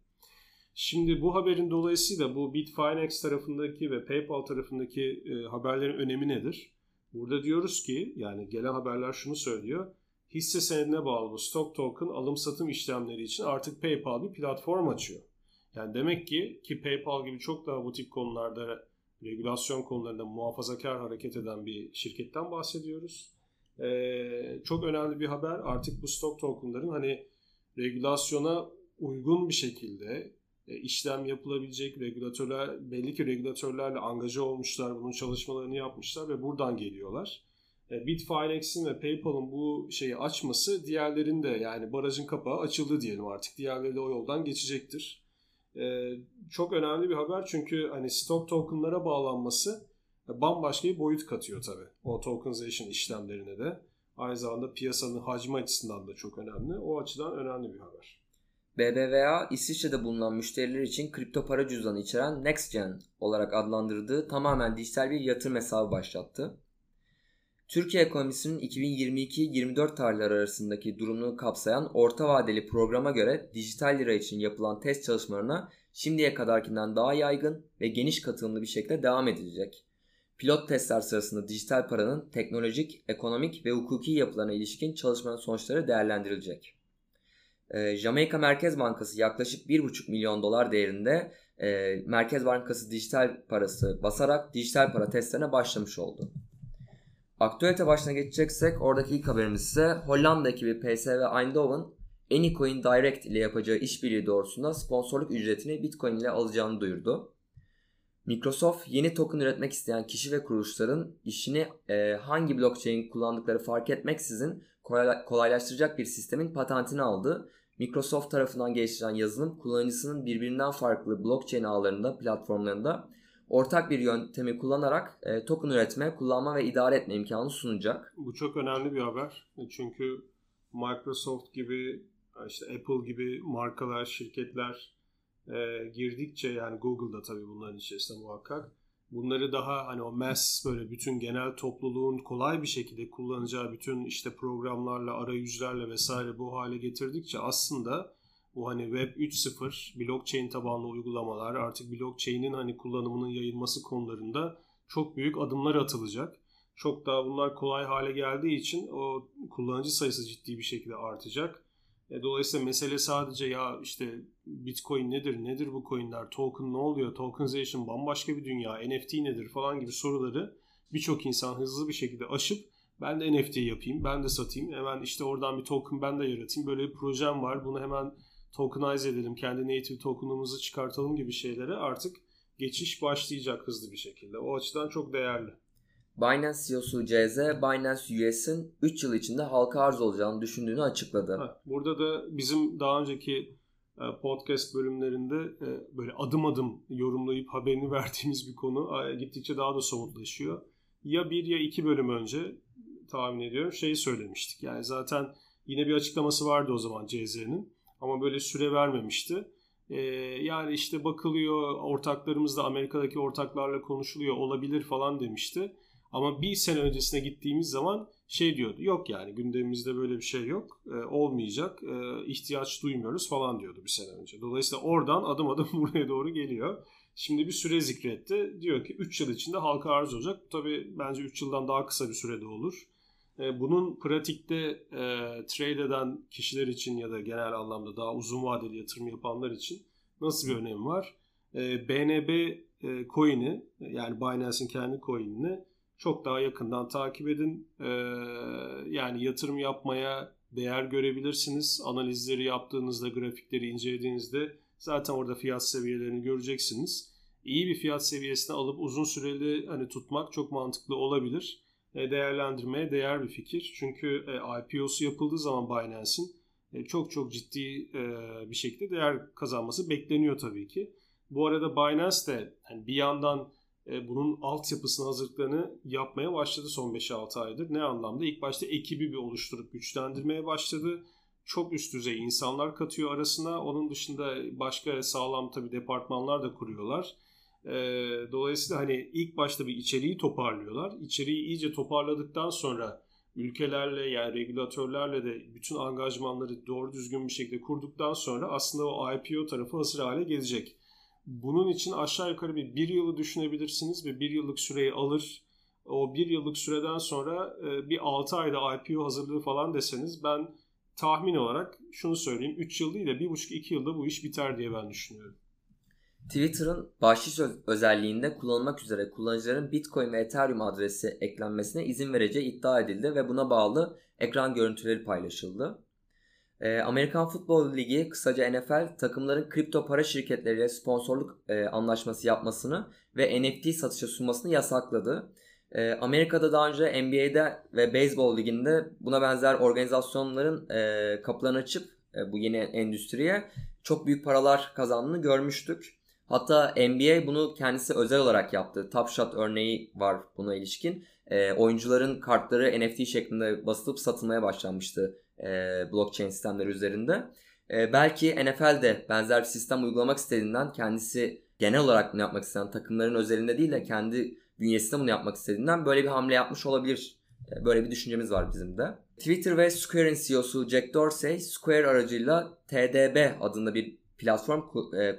Şimdi bu haberin dolayısıyla bu Bitfinex tarafındaki ve PayPal tarafındaki haberlerin önemi nedir? Burada diyoruz ki yani gelen haberler şunu söylüyor. Hisse senedine bağlı stock token alım satım işlemleri için artık PayPal bir platform açıyor. Yani demek ki PayPal gibi çok daha bu tip konularda, regülasyon konularında muhafazakar hareket eden bir şirketten bahsediyoruz. Çok önemli bir haber. Artık bu stock tokenların hani regülasyona uygun bir şekilde işlem yapılabilecek, regülatörler, belli ki regülatörlerle angaja olmuşlar, bunun çalışmalarını yapmışlar ve buradan geliyorlar. Bitfinex'in ve PayPal'ın bu şeyi açması diğerlerinin de yani barajın kapağı açıldı diyelim artık. Diğerleri de o yoldan geçecektir. Çok önemli bir haber çünkü hani stock token'lara bağlanması bambaşka bir boyut katıyor tabii. O tokenization işlemlerine de. Aynı zamanda piyasanın hacmi açısından da çok önemli. O açıdan önemli bir haber. BBVA, İsviçre'de bulunan müşteriler için kripto para cüzdanı içeren NextGen olarak adlandırdığı tamamen dijital bir yatırım hesabı başlattı. Türkiye ekonomisinin 2022-24 tarihleri arasındaki durumunu kapsayan orta vadeli programa göre dijital lira için yapılan test çalışmalarına şimdiye kadarkinden daha yaygın ve geniş katılımlı bir şekilde devam edilecek. Pilot testler sırasında dijital paranın teknolojik, ekonomik ve hukuki yapılarına ilişkin çalışmanın sonuçları değerlendirilecek. Jamaika Merkez Bankası yaklaşık $1,5 milyon değerinde Merkez Bankası dijital parası basarak dijital para testlerine başlamış oldu. Aktüelite başına geçeceksek oradaki ilk haberimiz ise Hollanda ekibi PSV Eindhoven, Anycoin Direct ile yapacağı işbirliği doğrultusunda sponsorluk ücretini Bitcoin ile alacağını duyurdu. Microsoft yeni token üretmek isteyen kişi ve kuruluşların işini hangi blockchain kullandıkları fark etmeksizin kolaylaştıracak bir sistemin patentini aldı. Microsoft tarafından geliştirilen yazılım kullanıcısının birbirinden farklı blockchain ağlarında, platformlarında ortak bir yöntemi kullanarak token üretme, kullanma ve idare etme imkanı sunacak. Bu çok önemli bir haber. Çünkü Microsoft gibi, işte Apple gibi markalar, şirketler girdikçe, yani Google'da tabii bunların içerisinde muhakkak, bunları daha hani o mass, böyle bütün genel topluluğun kolay bir şekilde kullanacağı bütün işte programlarla, arayüzlerle vesaire bu hale getirdikçe aslında bu hani Web 3.0 blockchain tabanlı uygulamalar, artık blockchain'in hani kullanımının yayılması konularında çok büyük adımlar atılacak. Çok daha bunlar kolay hale geldiği için o kullanıcı sayısı ciddi bir şekilde artacak. Dolayısıyla mesele sadece ya işte Bitcoin nedir bu coinler, token ne oluyor, tokenization bambaşka bir dünya, NFT nedir falan gibi soruları birçok insan hızlı bir şekilde aşıp ben de NFT yapayım, ben de satayım, hemen işte oradan bir token ben de yaratayım, böyle bir projem var, bunu hemen tokenize edelim, kendi native token'ımızı çıkartalım gibi şeylere artık geçiş başlayacak hızlı bir şekilde. O açıdan çok değerli. Binance CEO'su CZ, Binance US'in 3 yıl içinde halka arz olacağını düşündüğünü açıkladı. Burada da bizim daha önceki podcast bölümlerinde böyle adım adım yorumlayıp haberini verdiğimiz bir konu gittikçe daha da somutlaşıyor. Ya 1 ya 2 bölüm önce tahmin ediyorum şeyi söylemiştik. Yani zaten yine bir açıklaması vardı o zaman CZ'nin ama böyle süre vermemişti. Yani işte bakılıyor, ortaklarımızla, Amerika'daki ortaklarla konuşuluyor, olabilir falan demişti. Ama bir sene öncesine gittiğimiz zaman şey diyordu, yok yani gündemimizde böyle bir şey yok, olmayacak, ihtiyaç duymuyoruz falan diyordu bir sene önce. Dolayısıyla oradan adım adım buraya doğru geliyor. Şimdi bir süre zikretti, diyor ki 3 yıl içinde halka arz olacak. Tabii bence 3 yıldan daha kısa bir sürede olur. Bunun pratikte trade eden kişiler için ya da genel anlamda daha uzun vadeli yatırım yapanlar için nasıl bir önemi var? BNB coin'i, yani Binance'in kendi coin'ini çok daha yakından takip edin. Yani yatırım yapmaya değer görebilirsiniz. Analizleri yaptığınızda, grafikleri incelediğinizde zaten orada fiyat seviyelerini göreceksiniz. İyi bir fiyat seviyesine alıp uzun süreli hani tutmak çok mantıklı olabilir. Değerlendirmeye değer bir fikir. Çünkü IPO'su yapıldığı zaman Binance'in çok çok ciddi bir şekilde değer kazanması bekleniyor tabii ki. Bu arada Binance de yani bir yandan bunun altyapısının hazırlıklarını yapmaya başladı son 5-6 aydır. Ne anlamda? İlk başta ekibi bir oluşturup güçlendirmeye başladı. Çok üst düzey insanlar katıyor arasına. Onun dışında başka sağlam tabii departmanlar da kuruyorlar. Dolayısıyla hani ilk başta bir içeriği toparlıyorlar. İçeriği iyice toparladıktan sonra ülkelerle, yani regülatörlerle de bütün angajmanları doğru düzgün bir şekilde kurduktan sonra aslında o IPO tarafı hazır hale gelecek. Bunun için aşağı yukarı bir yılı düşünebilirsiniz ve bir yıllık süreyi alır. O bir yıllık süreden sonra bir 6 ayda IPO hazırlığı falan deseniz ben tahmin olarak şunu söyleyeyim. 3 yıl değil de 1,5-2 yılda bu iş biter diye ben düşünüyorum. Twitter'ın bahşiş özelliğinde kullanılmak üzere kullanıcıların Bitcoin ve Ethereum adresi eklenmesine izin vereceği iddia edildi ve buna bağlı ekran görüntüleri paylaşıldı. Amerikan Futbol Ligi, kısaca NFL, takımların kripto para şirketleriyle sponsorluk anlaşması yapmasını ve NFT satışa sunmasını yasakladı. Amerika'da daha önce NBA'de ve Beyzbol Ligi'nde buna benzer organizasyonların kapılarını açıp bu yeni endüstriye çok büyük paralar kazandığını görmüştük. Hatta NBA bunu kendisi özel olarak yaptı. Top Shot örneği var buna ilişkin. Oyuncuların kartları NFT şeklinde basılıp satılmaya başlanmıştı blockchain sistemleri üzerinde. Belki NFL de benzer bir sistem uygulamak istediğinden, kendisi genel olarak bunu yapmak isteyen, takımların özelinde değil de kendi bünyesinde bunu yapmak istediğinden böyle bir hamle yapmış olabilir. Böyle bir düşüncemiz var bizim de. Twitter ve Square'in CEO'su Jack Dorsey, Square aracıyla TDB adında bir platform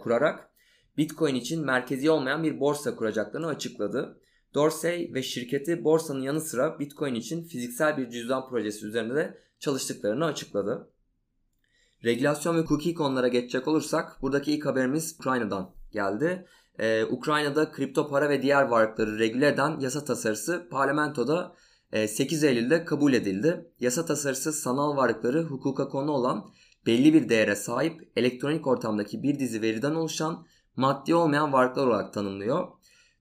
kurarak Bitcoin için merkezi olmayan bir borsa kuracaklarını açıkladı. Dorsey ve şirketi borsanın yanı sıra Bitcoin için fiziksel bir cüzdan projesi üzerinde de çalıştıklarını açıkladı. Regülasyon ve cookie konulara geçecek olursak, buradaki ilk haberimiz Ukrayna'dan geldi. Ukrayna'da kripto para ve diğer varlıkları regüle eden yasa tasarısı parlamentoda 8 Eylül'de kabul edildi. Yasa tasarısı sanal varlıkları hukuka konu olan belli bir değere sahip elektronik ortamdaki bir dizi veriden oluşan maddi olmayan varlıklar olarak tanımlıyor.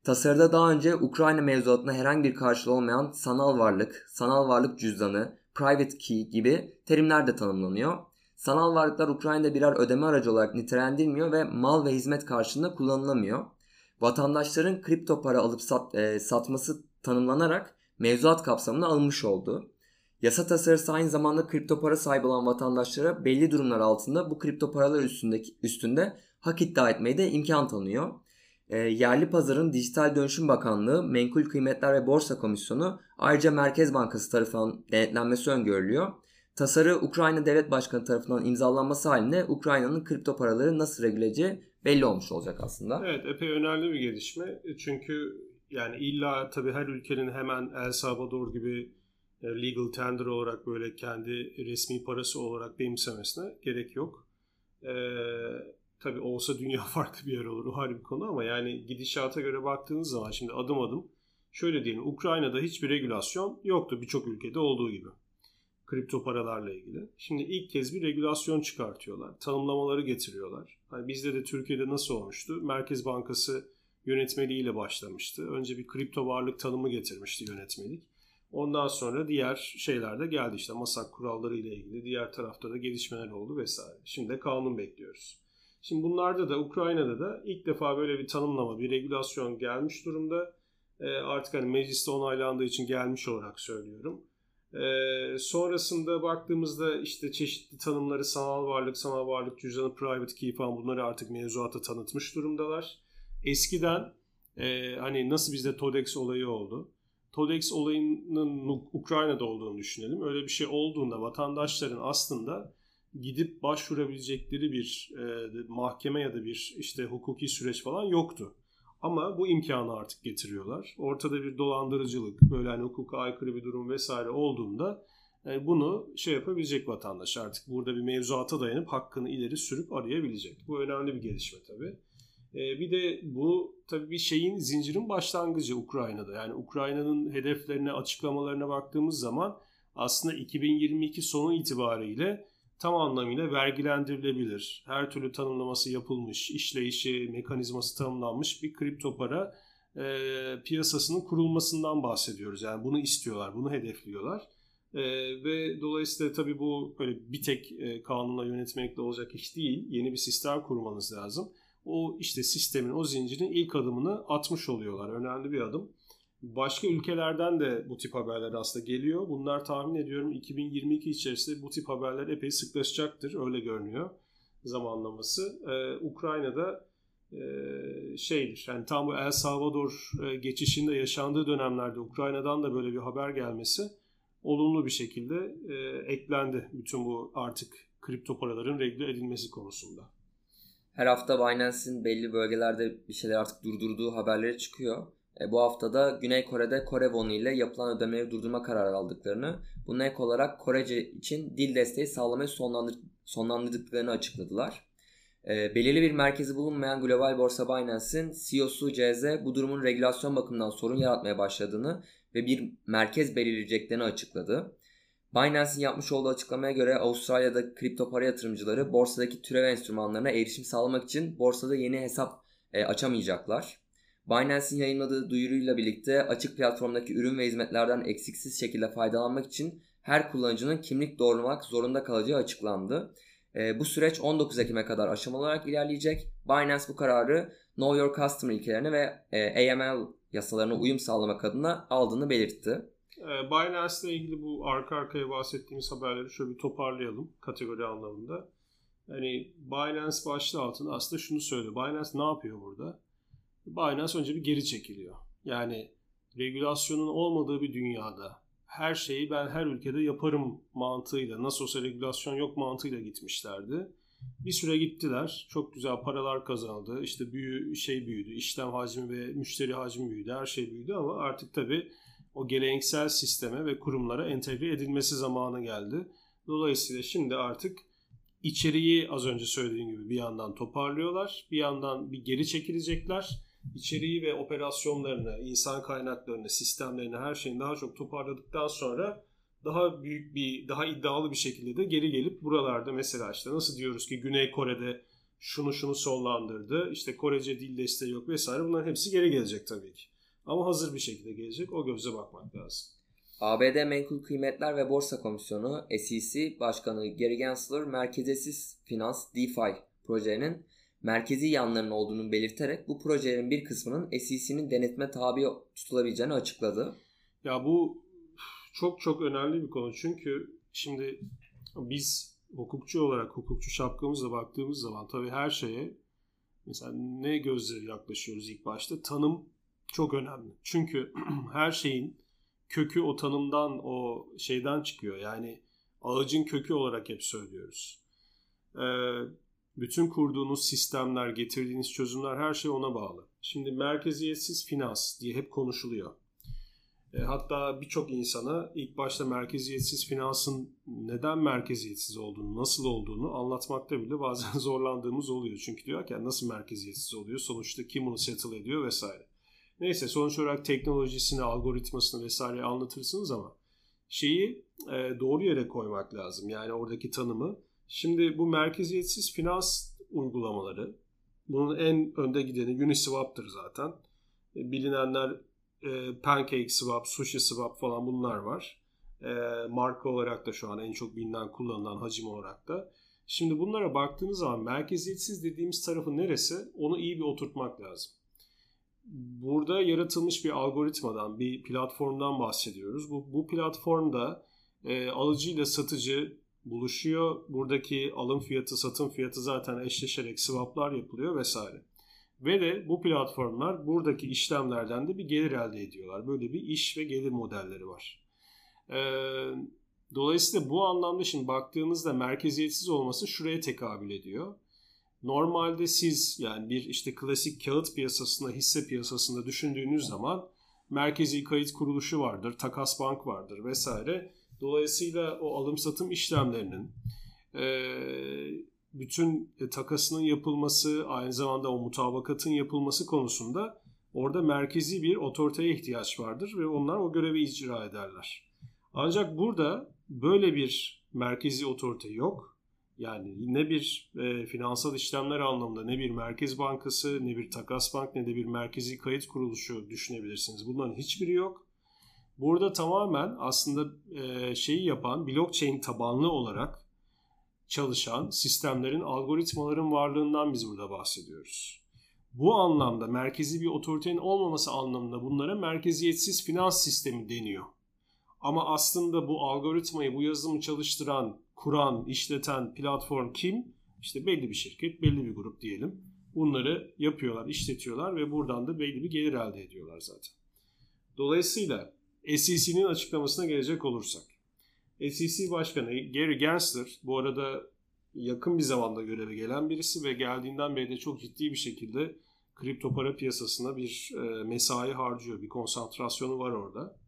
Tasarıda daha önce Ukrayna mevzuatına herhangi bir karşılığı olmayan sanal varlık, sanal varlık cüzdanı, private key gibi terimler de tanımlanıyor. Sanal varlıklar Ukrayna'da birer ödeme aracı olarak nitelendirilmiyor ve mal ve hizmet karşılığında kullanılamıyor. Vatandaşların kripto para alıp satması tanımlanarak mevzuat kapsamına alınmış oldu. Yasa tasarısı aynı zamanda kripto para sahibi olan vatandaşlara belli durumlar altında bu kripto paralar üstünde hak iddia etmeyi de imkan tanıyor. Yerli Pazarın Dijital Dönüşüm Bakanlığı, Menkul Kıymetler ve Borsa Komisyonu, ayrıca Merkez Bankası tarafından denetlenmesi öngörülüyor. Tasarı Ukrayna Devlet Başkanı tarafından imzalanması halinde Ukrayna'nın kripto paraları nasıl regüleceği belli olmuş olacak aslında. Evet, epey önemli bir gelişme. Çünkü yani illa tabii her ülkenin hemen El Salvador gibi legal tender olarak böyle kendi resmi parası olarak benimsemesine gerek yok. Tabii olsa dünya farklı bir yer olur, o ayrı bir konu, ama yani gidişata göre baktığınız zaman şimdi adım adım şöyle diyelim: Ukrayna'da hiçbir regülasyon yoktu birçok ülkede olduğu gibi kripto paralarla ilgili. Şimdi ilk kez bir regülasyon çıkartıyorlar. Tanımlamaları getiriyorlar. Hani bizde de Türkiye'de nasıl olmuştu? Merkez Bankası yönetmeliğiyle başlamıştı. Önce bir kripto varlık tanımı getirmişti yönetmelik. Ondan sonra diğer şeyler de geldi, işte Masak kuralları ile ilgili diğer tarafta da gelişmeler oldu vesaire. Şimdi de kanun bekliyoruz. Şimdi bunlarda da Ukrayna'da da ilk defa böyle bir tanımlama, bir regülasyon gelmiş durumda. Artık hani mecliste onaylandığı için gelmiş olarak söylüyorum. Sonrasında baktığımızda işte çeşitli tanımları, sanal varlık, sanal varlık cüzdanı, private key falan, bunları artık mevzuata tanıtmış durumdalar. Eskiden hani nasıl bizde TODEX olayı oldu. TODEX olayının Ukrayna'da olduğunu düşünelim. Öyle bir şey olduğunda vatandaşların aslında gidip başvurabilecekleri bir mahkeme ya da bir işte hukuki süreç falan yoktu. Ama bu imkanı artık getiriyorlar. Ortada bir dolandırıcılık, böyle hani hukuka aykırı bir durum vesaire olduğunda bunu şey yapabilecek vatandaş, artık burada bir mevzuata dayanıp hakkını ileri sürüp arayabilecek. Bu önemli bir gelişme tabii. Bir de bu tabii bir şeyin, zincirin başlangıcı Ukrayna'da. Yani Ukrayna'nın hedeflerine, açıklamalarına baktığımız zaman aslında 2022 sonu itibariyle tam anlamıyla vergilendirilebilir, her türlü tanımlaması yapılmış, işleyişi, mekanizması tanımlanmış bir kripto para piyasasının kurulmasından bahsediyoruz. Yani bunu istiyorlar, bunu hedefliyorlar. Ve dolayısıyla tabii bu böyle bir tek kanunla, yönetmekle olacak iş değil. Yeni bir sistem kurmanız lazım. O işte sistemin, o zincirin ilk adımını atmış oluyorlar. Önemli bir adım. Başka ülkelerden de bu tip haberler aslında geliyor. Bunlar tahmin ediyorum 2022 içerisinde bu tip haberler epey sıklaşacaktır. Öyle görünüyor zamanlaması. Ukrayna'da şeydir. Yani tam bu El Salvador geçişinde yaşandığı dönemlerde Ukrayna'dan da böyle bir haber gelmesi olumlu bir şekilde eklendi bütün bu artık kripto paraların regüle edilmesi konusunda. Her hafta Binance'in belli bölgelerde bir şeyler artık durdurduğu haberleri çıkıyor. Bu haftada Güney Kore'de Kore wonu ile yapılan ödemeleri durdurma kararı aldıklarını, bunun ek olarak Korece için dil desteği sağlamayı sonlandırdıklarını açıkladılar. Belirli bir merkezi bulunmayan global borsa Binance'in CEO'su CZ, bu durumun regülasyon bakımından sorun yaratmaya başladığını ve bir merkez belirleyeceklerini açıkladı. Binance'in yapmış olduğu açıklamaya göre Avustralya'da kripto para yatırımcıları borsadaki türev enstrümanlarına erişim sağlamak için borsada yeni hesap açamayacaklar. Binance'in yayınladığı duyuruyla birlikte açık platformdaki ürün ve hizmetlerden eksiksiz şekilde faydalanmak için her kullanıcının kimlik doğrulamak zorunda kalacağı açıklandı. Bu süreç 19 Ekim'e kadar aşamalı olarak ilerleyecek. Binance bu kararı Know Your Customer ilkelerini ve AML yasalarına uyum sağlamak adına aldığını belirtti. Binance ile ilgili bu arka arkaya bahsettiğimiz haberleri şöyle bir toparlayalım kategori anlamında. Hani Binance başlığı altında aslında şunu söylüyor. Binance ne yapıyor burada? Binance önce bir geri çekiliyor. Yani regülasyonun olmadığı bir dünyada her şeyi ben her ülkede yaparım mantığıyla, nasıl olsa regülasyon yok mantığıyla gitmişlerdi. Bir süre gittiler. Çok güzel paralar kazandı. İşte büyüdü. İşlem hacmi ve müşteri hacmi büyüdü. Her şey büyüdü ama artık tabii o geleneksel sisteme ve kurumlara entegre edilmesi zamanı geldi. Dolayısıyla şimdi artık içeriği az önce söylediğim gibi bir yandan toparlıyorlar. Bir yandan bir geri çekilecekler. İçeriği ve operasyonlarını, insan kaynaklarını, sistemlerini, her şeyini daha çok toparladıktan sonra daha büyük bir, daha iddialı bir şekilde de geri gelip buralarda mesela işte nasıl diyoruz ki Güney Kore'de şunu sonlandırdı, işte Korece dil desteği yok vesaire, bunların hepsi geri gelecek tabii ki. Ama hazır bir şekilde gelecek, o göze bakmak lazım. ABD Menkul Kıymetler ve Borsa Komisyonu SEC Başkanı Gary Gensler merkeziyetsiz finans DeFi projelerinin merkezi yanlarının olduğunu belirterek bu projelerin bir kısmının SEC'nin denetime tabi tutulabileceğini açıkladı. Ya bu çok çok önemli bir konu çünkü şimdi biz hukukçu olarak hukukçu şapkamızla baktığımız zaman tabii her şeye mesela ne gözle yaklaşıyoruz ilk başta? Tanım çok önemli. Çünkü her şeyin kökü o tanımdan, o şeyden çıkıyor. Yani ağacın kökü olarak hep söylüyoruz. Bütün kurduğunuz sistemler, getirdiğiniz çözümler, her şey ona bağlı. Şimdi merkeziyetsiz finans diye hep konuşuluyor. Hatta birçok insana ilk başta merkeziyetsiz finansın neden merkeziyetsiz olduğunu, nasıl olduğunu anlatmakta bile bazen zorlandığımız oluyor. Çünkü diyor ki nasıl merkeziyetsiz oluyor, sonuçta kim bunu settle ediyor vesaire. Neyse, sonuç olarak teknolojisini, algoritmasını vesaire anlatırsınız ama şeyi doğru yere koymak lazım. Yani oradaki tanımı. Şimdi bu merkeziyetsiz finans uygulamaları, bunun en önde gideni Uniswap'tır zaten. Bilinenler Pancake Swap, Sushi Swap falan bunlar var. Marka olarak da şu an en çok bilinen, kullanılan, hacim olarak da. Şimdi bunlara baktığınız zaman merkeziyetsiz dediğimiz tarafı neresi? Onu iyi bir oturtmak lazım. Burada yaratılmış bir algoritmadan, bir platformdan bahsediyoruz. Bu platformda alıcıyla satıcı buluşuyor. Buradaki alım fiyatı, satım fiyatı zaten eşleşerek swaplar yapılıyor vesaire. Ve de bu platformlar buradaki işlemlerden de bir gelir elde ediyorlar. Böyle bir iş ve gelir modelleri var. Dolayısıyla bu anlamda şimdi baktığımızda merkeziyetsiz olması şuraya tekabül ediyor. Normalde siz yani bir işte klasik kağıt piyasasında, hisse piyasasında düşündüğünüz zaman merkezi kayıt kuruluşu vardır, takas bank vardır vesaire. Dolayısıyla o alım satım işlemlerinin bütün takasının yapılması, aynı zamanda o mutabakatın yapılması konusunda orada merkezi bir otoriteye ihtiyaç vardır ve onlar o görevi icra ederler. Ancak burada böyle bir merkezi otorite yok. Yani ne bir finansal işlemler anlamında ne bir merkez bankası, ne bir takas bank, ne de bir merkezi kayıt kuruluşu düşünebilirsiniz. Bunların hiçbiri yok. Burada tamamen aslında şeyi yapan, blockchain tabanlı olarak çalışan sistemlerin, algoritmaların varlığından biz burada bahsediyoruz. Bu anlamda merkezi bir otoritenin olmaması anlamında bunlara merkeziyetsiz finans sistemi deniyor. Ama aslında bu algoritmayı, bu yazılımı çalıştıran, kuran, işleten platform kim? İşte belli bir şirket, belli bir grup diyelim. Bunları yapıyorlar, işletiyorlar ve buradan da belli bir gelir elde ediyorlar zaten. Dolayısıyla SEC'nin açıklamasına gelecek olursak, SEC Başkanı Gary Gensler, bu arada yakın bir zamanda göreve gelen birisi ve geldiğinden beri de çok ciddi bir şekilde kripto para piyasasına bir mesai harcıyor, bir konsantrasyonu var orada.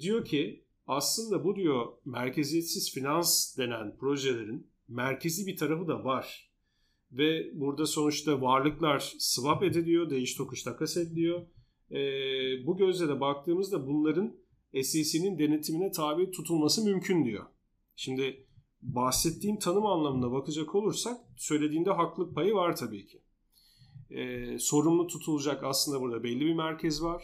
Diyor ki aslında bu diyor merkeziyetsiz finans denen projelerin merkezi bir tarafı da var. Ve burada sonuçta varlıklar swap ediliyor, değiş tokuş takas ediliyor. Bu gözle de baktığımızda bunların SEC'nin denetimine tabi tutulması mümkün diyor. Şimdi bahsettiğim tanım anlamına bakacak olursak söylediğinde haklılık payı var tabii ki. Sorumlu tutulacak aslında burada belli bir merkez var.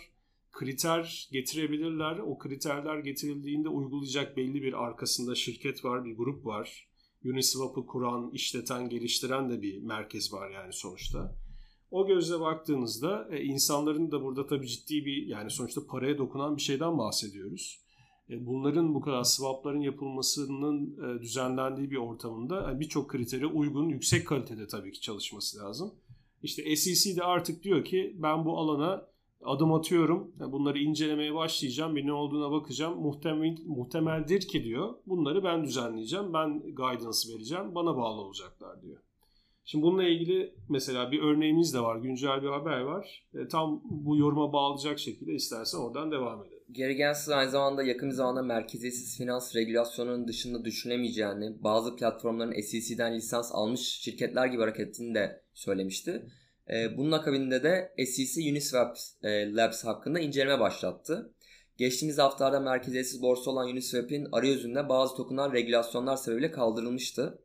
Kriter getirebilirler. O kriterler getirildiğinde uygulayacak belli bir arkasında şirket var, bir grup var. Uniswap'ı kuran, işleten, geliştiren de bir merkez var yani sonuçta. O gözle baktığınızda insanların da burada tabii ciddi bir, yani sonuçta paraya dokunan bir şeyden bahsediyoruz. Bunların bu kadar swapların yapılmasının düzenlendiği bir ortamında birçok kritere uygun, yüksek kalitede tabii ki çalışması lazım. İşte SEC de artık diyor ki ben bu alana adım atıyorum, bunları incelemeye başlayacağım, bir ne olduğuna bakacağım. Muhtemeldir ki diyor bunları ben düzenleyeceğim, ben guidance vereceğim, bana bağlı olacaklar diyor. Şimdi bununla ilgili mesela bir örneğimiz de var. Güncel bir haber var. Tam bu yoruma bağlayacak şekilde istersen oradan devam edelim. Gary Gensler aynı zamanda yakın bir zamanda merkeziyetsiz finans regülasyonunun dışında düşünemeyeceğini, bazı platformların SEC'den lisans almış şirketler gibi hareket ettiğini de söylemişti. Bunun akabinde de SEC Uniswap Labs hakkında inceleme başlattı. Geçtiğimiz haftalarda merkeziyetsiz borsa olan Uniswap'in arayüzünde bazı tokenlar regülasyonlar sebebiyle kaldırılmıştı.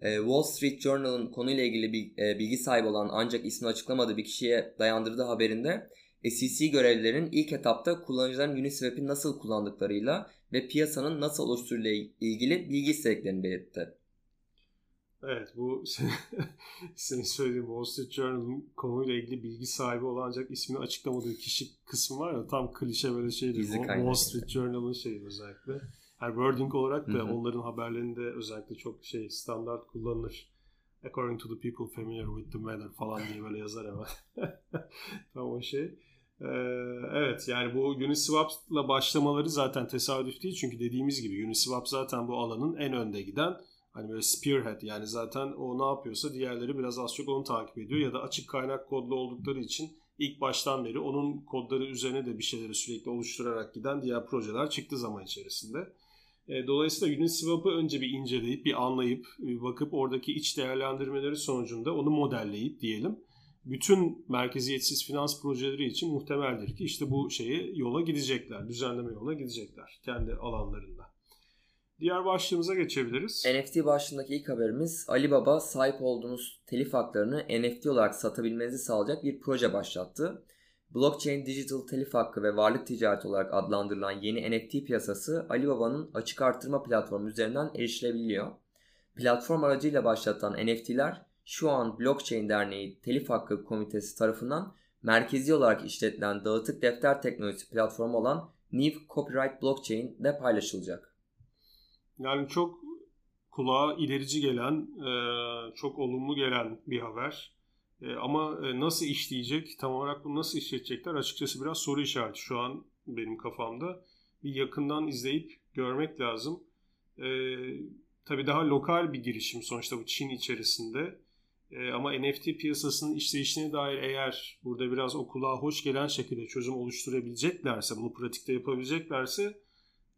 Wall Street Journal'ın konuyla ilgili bilgi sahibi olan ancak ismini açıklamadığı bir kişiye dayandırdığı haberinde SEC görevlilerinin ilk etapta kullanıcıların Uniswap'i nasıl kullandıklarıyla ve piyasanın nasıl oluşturduğuyla ilgili bilgi istediklerini belirtti. Evet, bu senin söylediğin Wall Street Journal'ın konuyla ilgili bilgi sahibi olan ancak ismini açıklamadığı kişi kısmı var ya, tam klişe böyle şeydir. Wall Street Journal'ın şeyi özellikle. Yani wording olarak da onların haberlerinde özellikle çok şey standart kullanılır. According to the people familiar with the matter falan diye böyle yazar hemen. Tam o şey. Evet, yani bu Uniswap'la başlamaları zaten tesadüf değil. Çünkü dediğimiz gibi Uniswap zaten bu alanın en önde giden, hani böyle spearhead, yani zaten o ne yapıyorsa diğerleri biraz az çok onu takip ediyor. Ya da açık kaynak kodlu oldukları için ilk baştan beri onun kodları üzerine de bir şeyleri sürekli oluşturarak giden diğer projeler çıktı zaman içerisinde. Dolayısıyla Uniswap'ı önce bir inceleyip, bir anlayıp, bir bakıp oradaki iç değerlendirmeleri sonucunda onu modelleyip diyelim. Bütün merkeziyetsiz finans projeleri için muhtemeldir ki işte bu şeye yola gidecekler, düzenleme yoluna gidecekler kendi alanlarında. Diğer başlığımıza geçebiliriz. NFT başlığındaki ilk haberimiz, Alibaba sahip olduğunuz telif haklarını NFT olarak satabilmenizi sağlayacak bir proje başlattı. Blockchain Digital Telif Hakkı ve Varlık Ticareti olarak adlandırılan yeni NFT piyasası Alibaba'nın açık artırma platformu üzerinden erişilebiliyor. Platform aracıyla başlatılan NFT'ler şu an Blockchain Derneği Telif Hakkı Komitesi tarafından merkezi olarak işletilen dağıtık defter teknolojisi platformu olan New Copyright Blockchain'de paylaşılacak. Yani çok kulağa ilerici gelen, çok olumlu gelen bir haber. Ama nasıl işleyecek, tam olarak bunu nasıl işletecekler açıkçası biraz soru işareti şu an benim kafamda. Bir yakından izleyip görmek lazım. Tabii daha lokal bir girişim sonuçta bu Çin içerisinde. Ama NFT piyasasının işleyişine dair eğer burada biraz o kulağa hoş gelen şekilde çözüm oluşturabileceklerse, bunu pratikte yapabileceklerse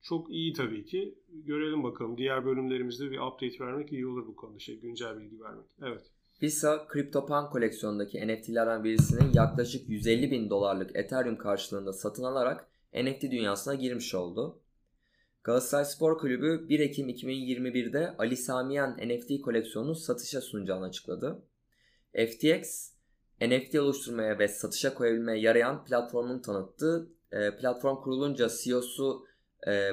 çok iyi tabii ki. Görelim bakalım. Diğer bölümlerimizde bir update vermek iyi olur bu konuda. Güncel bilgi vermek. Evet. Visa, CryptoPunk koleksiyonundaki NFT'lerden birisini yaklaşık $150.000 Ethereum karşılığında satın alarak NFT dünyasına girmiş oldu. Galatasaray Spor Kulübü 1 Ekim 2021'de Ali Samiyen NFT koleksiyonunu satışa sunacağını açıkladı. FTX, NFT oluşturmaya ve satışa koyabilmeye yarayan platformunu tanıttı. Platform kurulunca CEO'su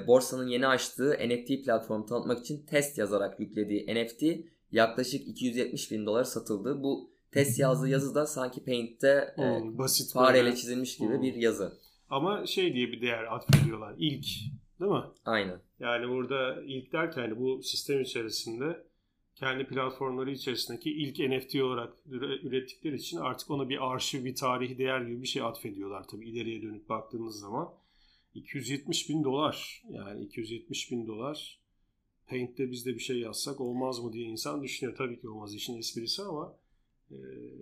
borsanın yeni açtığı NFT platformu tanıtmak için test yazarak yüklediği NFT yaklaşık $270.000 satıldı. Bu test yazdığı yazı da sanki Paint'te basit fareyle böyle çizilmiş gibi bir yazı. Ama şey diye bir değer atfediyorlar. İlk, değil mi? Aynen. Yani burada ilk derken yani bu sistem içerisinde kendi platformları içerisindeki ilk NFT olarak ürettikleri için artık ona bir arşiv, bir tarihi değer gibi bir şey atfediyorlar. Tabii ileriye dönüp baktığınız zaman $270.000 yani $270.000 Paint'te biz de bir şey yazsak olmaz mı diye insan düşünüyor. Tabii ki olmaz, işin esprisi ama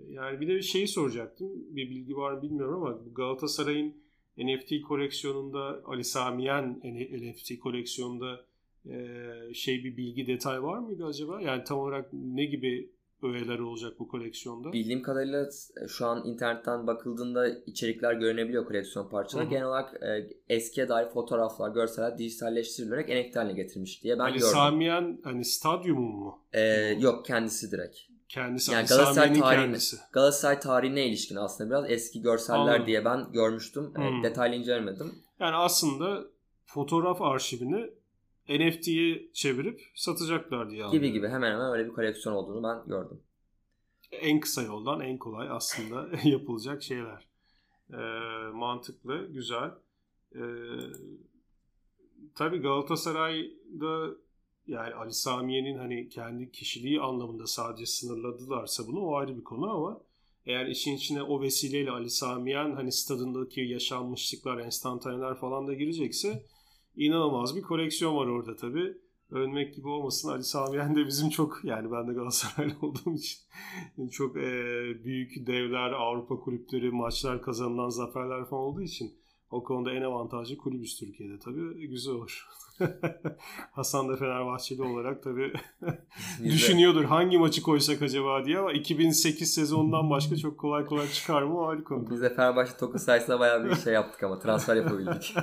yani bir de bir şeyi soracaktım. Bir bilgi var mı bilmiyorum ama Galatasaray'ın NFT koleksiyonunda, Ali Samiyen NFT koleksiyonunda bir bilgi detay var mıydı acaba? Yani tam olarak ne gibi öğeler olacak bu koleksiyonda? Bildiğim kadarıyla şu an internetten bakıldığında içerikler görünebiliyor koleksiyon parçaları. Genel olarak eskiye dair fotoğraflar, görseller dijitalleştirilerek NFT haline getirmiş diye ben gördüm. Ali Samiyen hani stadyumu mu? Yok, kendisi direkt. Kendisi. Yani Galatasaray tarihine, Galatasaray tarihine ilişkin aslında biraz eski görseller diye ben görmüştüm. Detaylı incelemedim. Yani aslında fotoğraf arşivini NFT'ye çevirip satacaklar diye anlıyorum. Gibi hemen hemen öyle bir koleksiyon olduğunu ben gördüm. en kısa yoldan en kolay aslında yapılacak şeyler. Mantıklı, güzel. Tabii Galatasaray'da yani Ali Samiye'nin hani kendi kişiliği anlamında sadece sınırladılarsa bunu o ayrı bir konu, ama eğer işin içine o vesileyle Ali Samiyen hani stadındaki yaşanmışlıklar, enstantaneler falan da girecekse inanılmaz bir koleksiyon var orada tabii. Övünmek gibi olmasın, Ali Samiyen de bizim çok, yani ben de Galatasaraylı olduğum için çok büyük devler, Avrupa kulüpleri, maçlar, kazanılan zaferler falan olduğu için o konuda en avantajlı kulübüz Türkiye'de tabii. Güzel olur. Hasan da Fenerbahçeli olarak tabii düşünüyordur hangi maçı koysak acaba diye, ama 2008 sezonundan başka çok kolay kolay çıkar mı o ayrı konu. Biz de Fenerbahçe Toka sayesinde bayağı bir şey yaptık ama transfer yapabildik.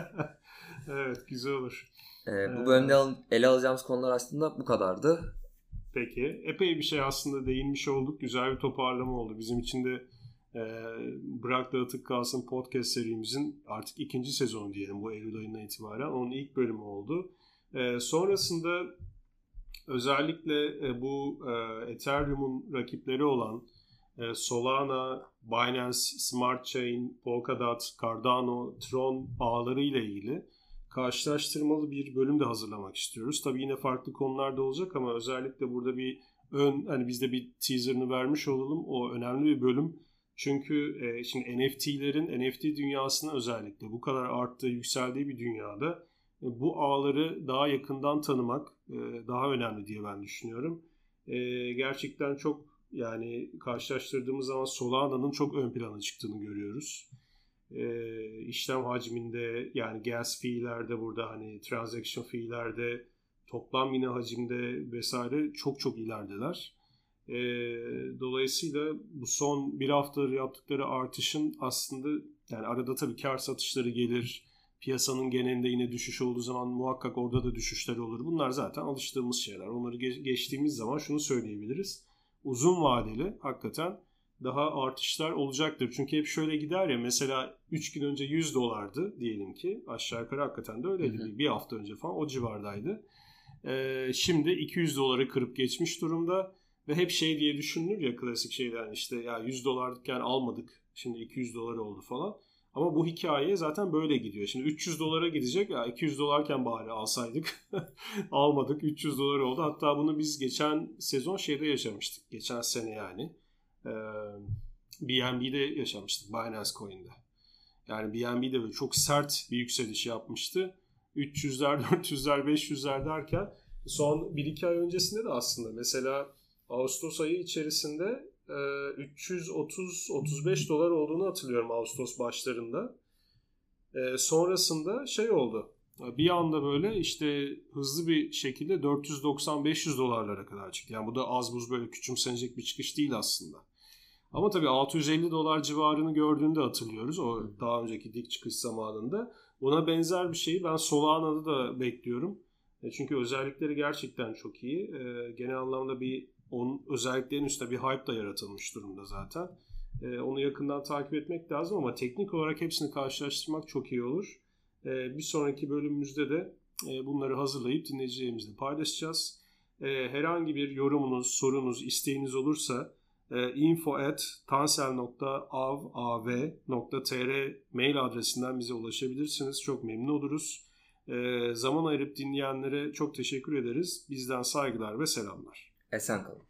Evet, güzel olur. Bu bölümde ele alacağımız konular aslında bu kadardı. Peki. Epey bir şey aslında değinmiş olduk. Güzel bir toparlama oldu. Bizim için de Bırak Dağıtık Kalsın podcast serimizin artık 2. sezonu diyelim, bu Eylül ayından itibaren. Onun ilk bölümü oldu. Sonrasında özellikle bu Ethereum'un rakipleri olan Solana, Binance Smart Chain, Polkadot, Cardano, Tron ağları ile ilgili karşılaştırmalı bir bölüm de hazırlamak istiyoruz. Tabii yine farklı konular da olacak ama özellikle burada bir hani biz de bir teaser'ını vermiş olalım. O önemli bir bölüm. Çünkü şimdi NFT dünyasının özellikle bu kadar arttığı, yükseldiği bir dünyada bu ağları daha yakından tanımak daha önemli diye ben düşünüyorum. Gerçekten çok, yani karşılaştırdığımız zaman Solana'nın çok ön plana çıktığını görüyoruz. İşlem hacminde, yani gas fee'lerde, burada hani transaction fee'lerde, toplam yine hacimde vesaire çok çok ilerideler. Dolayısıyla bu son bir haftadır yaptıkları artışın aslında, yani arada tabii kar satışları gelir, piyasanın genelinde yine düşüş olduğu zaman muhakkak orada da düşüşler olur. Bunlar zaten alıştığımız şeyler. Onları geçtiğimiz zaman şunu söyleyebiliriz. Uzun vadeli hakikaten daha artışlar olacaktır. Çünkü hep şöyle gider ya, mesela 3 gün önce 100 dolardı diyelim ki, aşağı yukarı hakikaten de öyleydi. Hı hı. Bir hafta önce falan o civardaydı. Şimdi 200 doları kırıp geçmiş durumda ve hep şey diye düşünülür ya, klasik şeyler işte, ya 100 dolarlıkken almadık şimdi 200 dolar oldu falan. Ama bu hikaye zaten böyle gidiyor. Şimdi 300 dolara gidecek, ya 200 dolarken bari alsaydık almadık, 300 dolar oldu. Hatta bunu biz geçen sezon şeyde yaşamıştık, geçen sene yani. BNB'de yaşamıştık, Binance Coin'de. Yani BNB'de böyle çok sert bir yükseliş yapmıştı. 300'ler, 400'ler, 500'ler derken son 1-2 ay öncesinde de aslında mesela Ağustos ayı içerisinde 330-35 dolar olduğunu hatırlıyorum Ağustos başlarında. Sonrasında şey oldu. Bir anda böyle işte hızlı bir şekilde 490-500 dolarlara kadar çıktı. Yani bu da az buz böyle küçümsenecek bir çıkış değil aslında. Ama tabii 650 dolar civarını gördüğünü de hatırlıyoruz. O daha önceki dik çıkış zamanında. Buna benzer bir şeyi ben Solana'da da bekliyorum. Çünkü özellikleri gerçekten çok iyi. Genel anlamda bir onun özelliklerin üstüne bir hype da yaratılmış durumda zaten. Onu yakından takip etmek lazım ama teknik olarak hepsini karşılaştırmak çok iyi olur. Bir sonraki bölümümüzde de bunları hazırlayıp dinleyicilerimizle paylaşacağız. Herhangi bir yorumunuz, sorunuz, isteğiniz olursa info@tansel.av.tr mail adresinden bize ulaşabilirsiniz. Çok memnun oluruz. Zaman ayırıp dinleyenlere çok teşekkür ederiz. Bizden saygılar ve selamlar. Esen kalın.